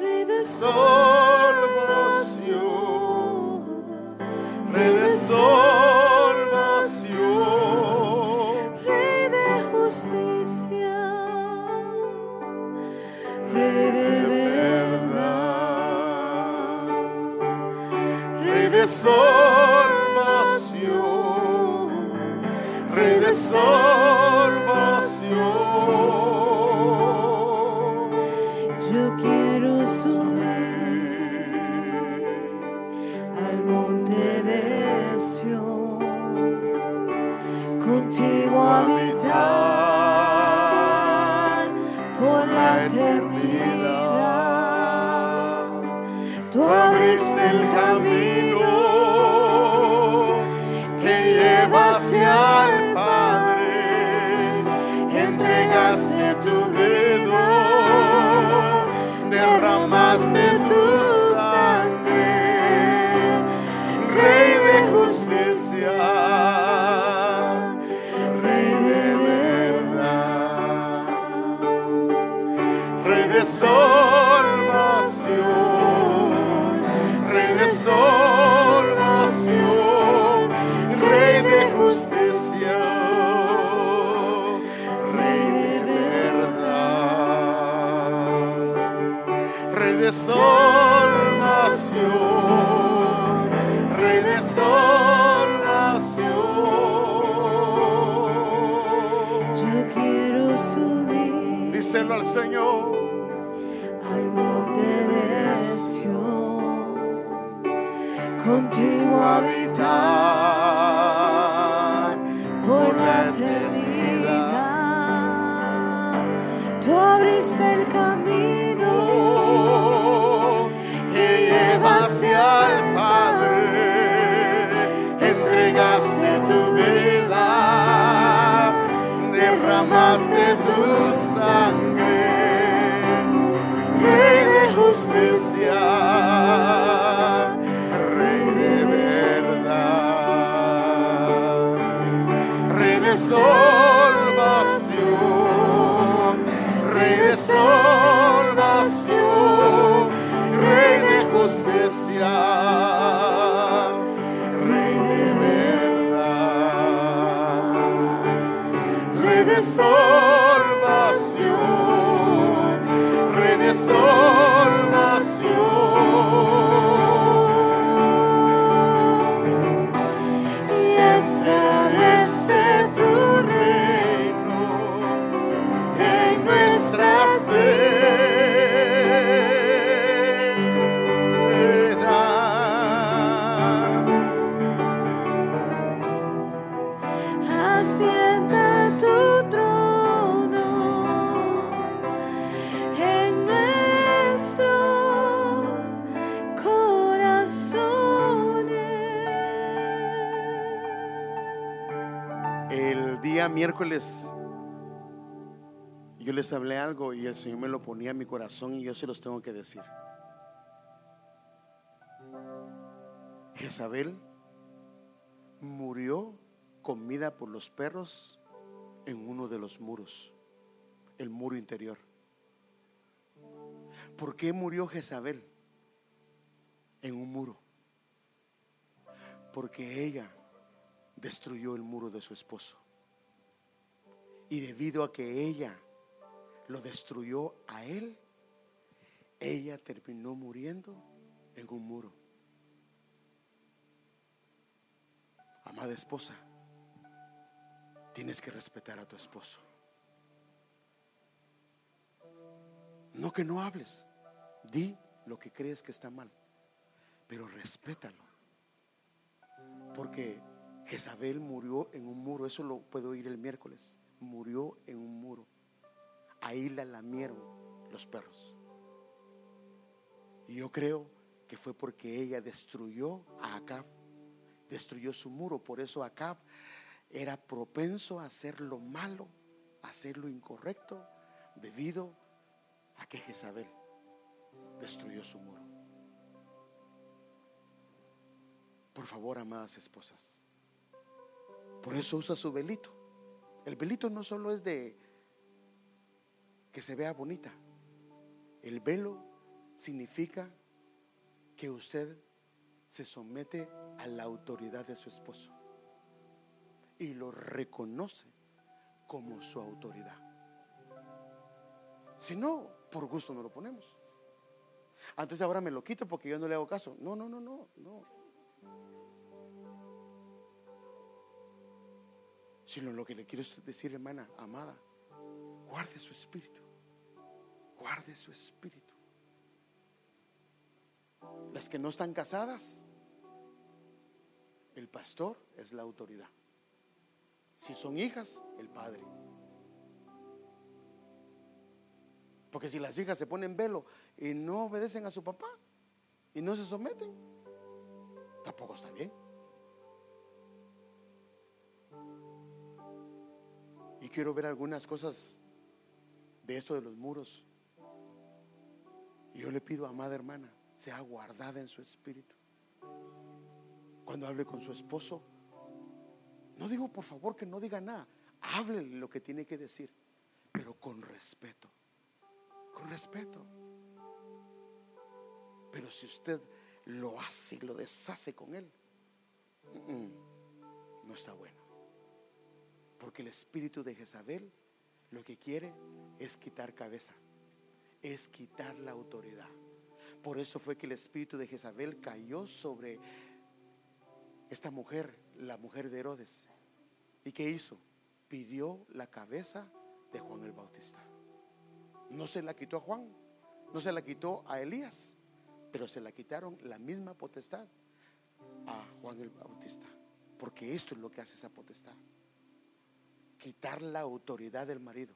Rey de salvación, Rey de salvación, Rey de justicia, Rey de verdad, Rey de salvación, Rey de salvación. Yo quiero al monte de Sion, contigo habitar por la eternidad. Tú abriste el camino que lleva hacia el Padre, entregaste tu vida, derramaste tu salvación, Rey de salvación, Rey de justicia, Rey de verdad, Rey de salvación, Rey de salvación. Yo quiero subir, díselo al Señor, contigo habitar por la eternidad. Tú abriste el camino que lleva hacia el Padre, entregaste tu vida, derramaste tu sangre, Rey de justicia, salvación, Rey de salvación, Rey de justicia, Rey de verdad, Rey de salvación, Rey de salvación. Y establece tu día miércoles yo les hablé algo y el Señor me lo ponía en mi corazón y yo se los tengo que decir. Jezabel murió comida por los perros en uno de los muros, el muro interior. ¿Por qué murió Jezabel en un muro? Porque ella destruyó el muro de su esposo, y debido a que ella lo destruyó a él, ella terminó muriendo en un muro. Amada esposa, tienes que respetar a tu esposo. No que no hables, di lo que crees que está mal, pero respétalo, porque Jezabel murió en un muro. Eso lo puedo oír el miércoles. Murió en un muro. Ahí la lamieron los perros. Y yo creo que fue porque ella destruyó a Acab, destruyó su muro. Por eso Acab era propenso a hacer lo malo, a hacer lo incorrecto, debido a que Jezabel destruyó su muro. Por favor, amadas esposas, por eso usa su velito. El velito no solo es de que se vea bonita. El velo significa que usted se somete a la autoridad de su esposo y lo reconoce como su autoridad. Si no, por gusto no lo ponemos. Entonces ahora me lo quito porque yo no le hago caso. No. Sino lo que le quiero decir, hermana amada, guarde su espíritu, guarde su espíritu. Las que no están casadas, el pastor es la autoridad. Si son hijas, el padre. Porque si las hijas se ponen velo y no obedecen a su papá y no se someten, tampoco está bien. Y quiero ver algunas cosas de esto de los muros. Yo le pido, amada hermana, sea guardada en su espíritu. Cuando hable con su esposo, no digo por favor que no diga nada, háblele lo que tiene que decir, pero con respeto, con respeto. Pero si usted lo hace y lo deshace con él, no está bueno. Porque el espíritu de Jezabel lo que quiere es quitar cabeza, es quitar la autoridad. Por eso fue que el espíritu de Jezabel cayó sobre esta mujer, la mujer de Herodes. ¿Y qué hizo? Pidió la cabeza de Juan el Bautista. No se la quitó a Juan, no se la quitó a Elías, pero se la quitaron la misma potestad a Juan el Bautista. Porque esto es lo que hace esa potestad: quitar la autoridad del marido.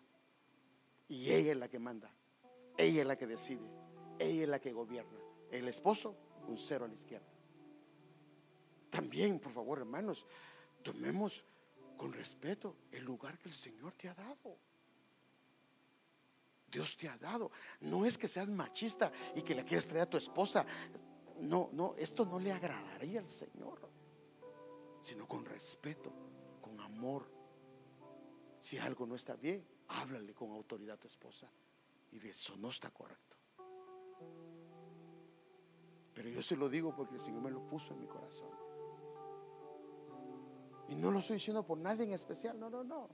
Y ella es la que manda, ella es la que decide, ella es la que gobierna. El esposo, un cero a la izquierda. También, por favor, hermanos, tomemos con respeto el lugar que el Señor te ha dado. Dios te ha dado. No es que seas machista y que le quieras traer a tu esposa. No, esto no le agradaría al Señor, sino con respeto, con amor. Si algo no está bien, háblale con autoridad a tu esposa y ve, eso no está correcto. Pero yo se lo digo porque el Señor me lo puso en mi corazón. Y no lo estoy diciendo por nadie en especial, no.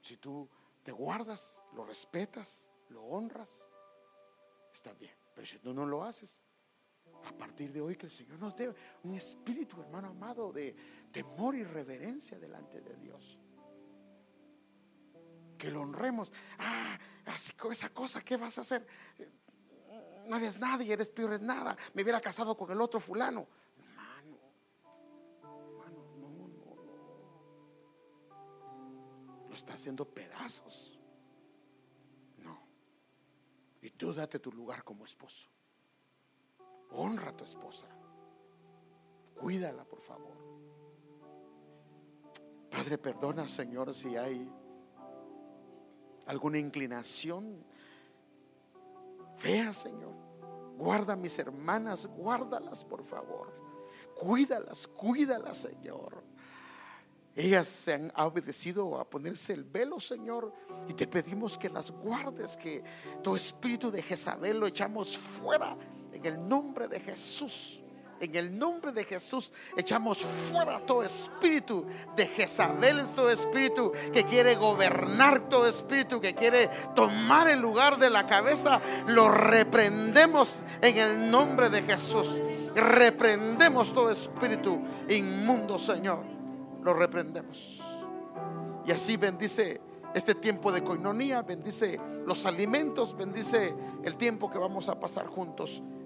Si tú te guardas, lo respetas, lo honras, está bien. Pero si tú no lo haces, a partir de hoy que el Señor nos dé un espíritu, hermano amado, de temor y reverencia delante de Dios, que lo honremos. Así con esa cosa, ¿qué vas a hacer? No eres nadie, eres peor, eres nada. Me hubiera casado con el otro fulano. Hermano, no. Lo está haciendo pedazos. No. Y tú date tu lugar como esposo. Honra a tu esposa, cuídala, por favor. Padre, perdona, Señor, si hay alguna inclinación fea, Señor. Guarda a mis hermanas, guárdalas, por favor. Cuídalas, Señor. Ellas se han obedecido a ponerse el velo, Señor, y te pedimos que las guardes, que tu espíritu de Jezabel lo echamos fuera en el nombre de Jesús. En el nombre de Jesús echamos fuera todo espíritu de Jezabel, todo espíritu que quiere gobernar, todo espíritu que quiere tomar el lugar de la cabeza. Lo reprendemos en el nombre de Jesús. Reprendemos todo espíritu inmundo, Señor. Lo reprendemos. Y así bendice este tiempo de coinonía, bendice los alimentos, bendice el tiempo que vamos a pasar juntos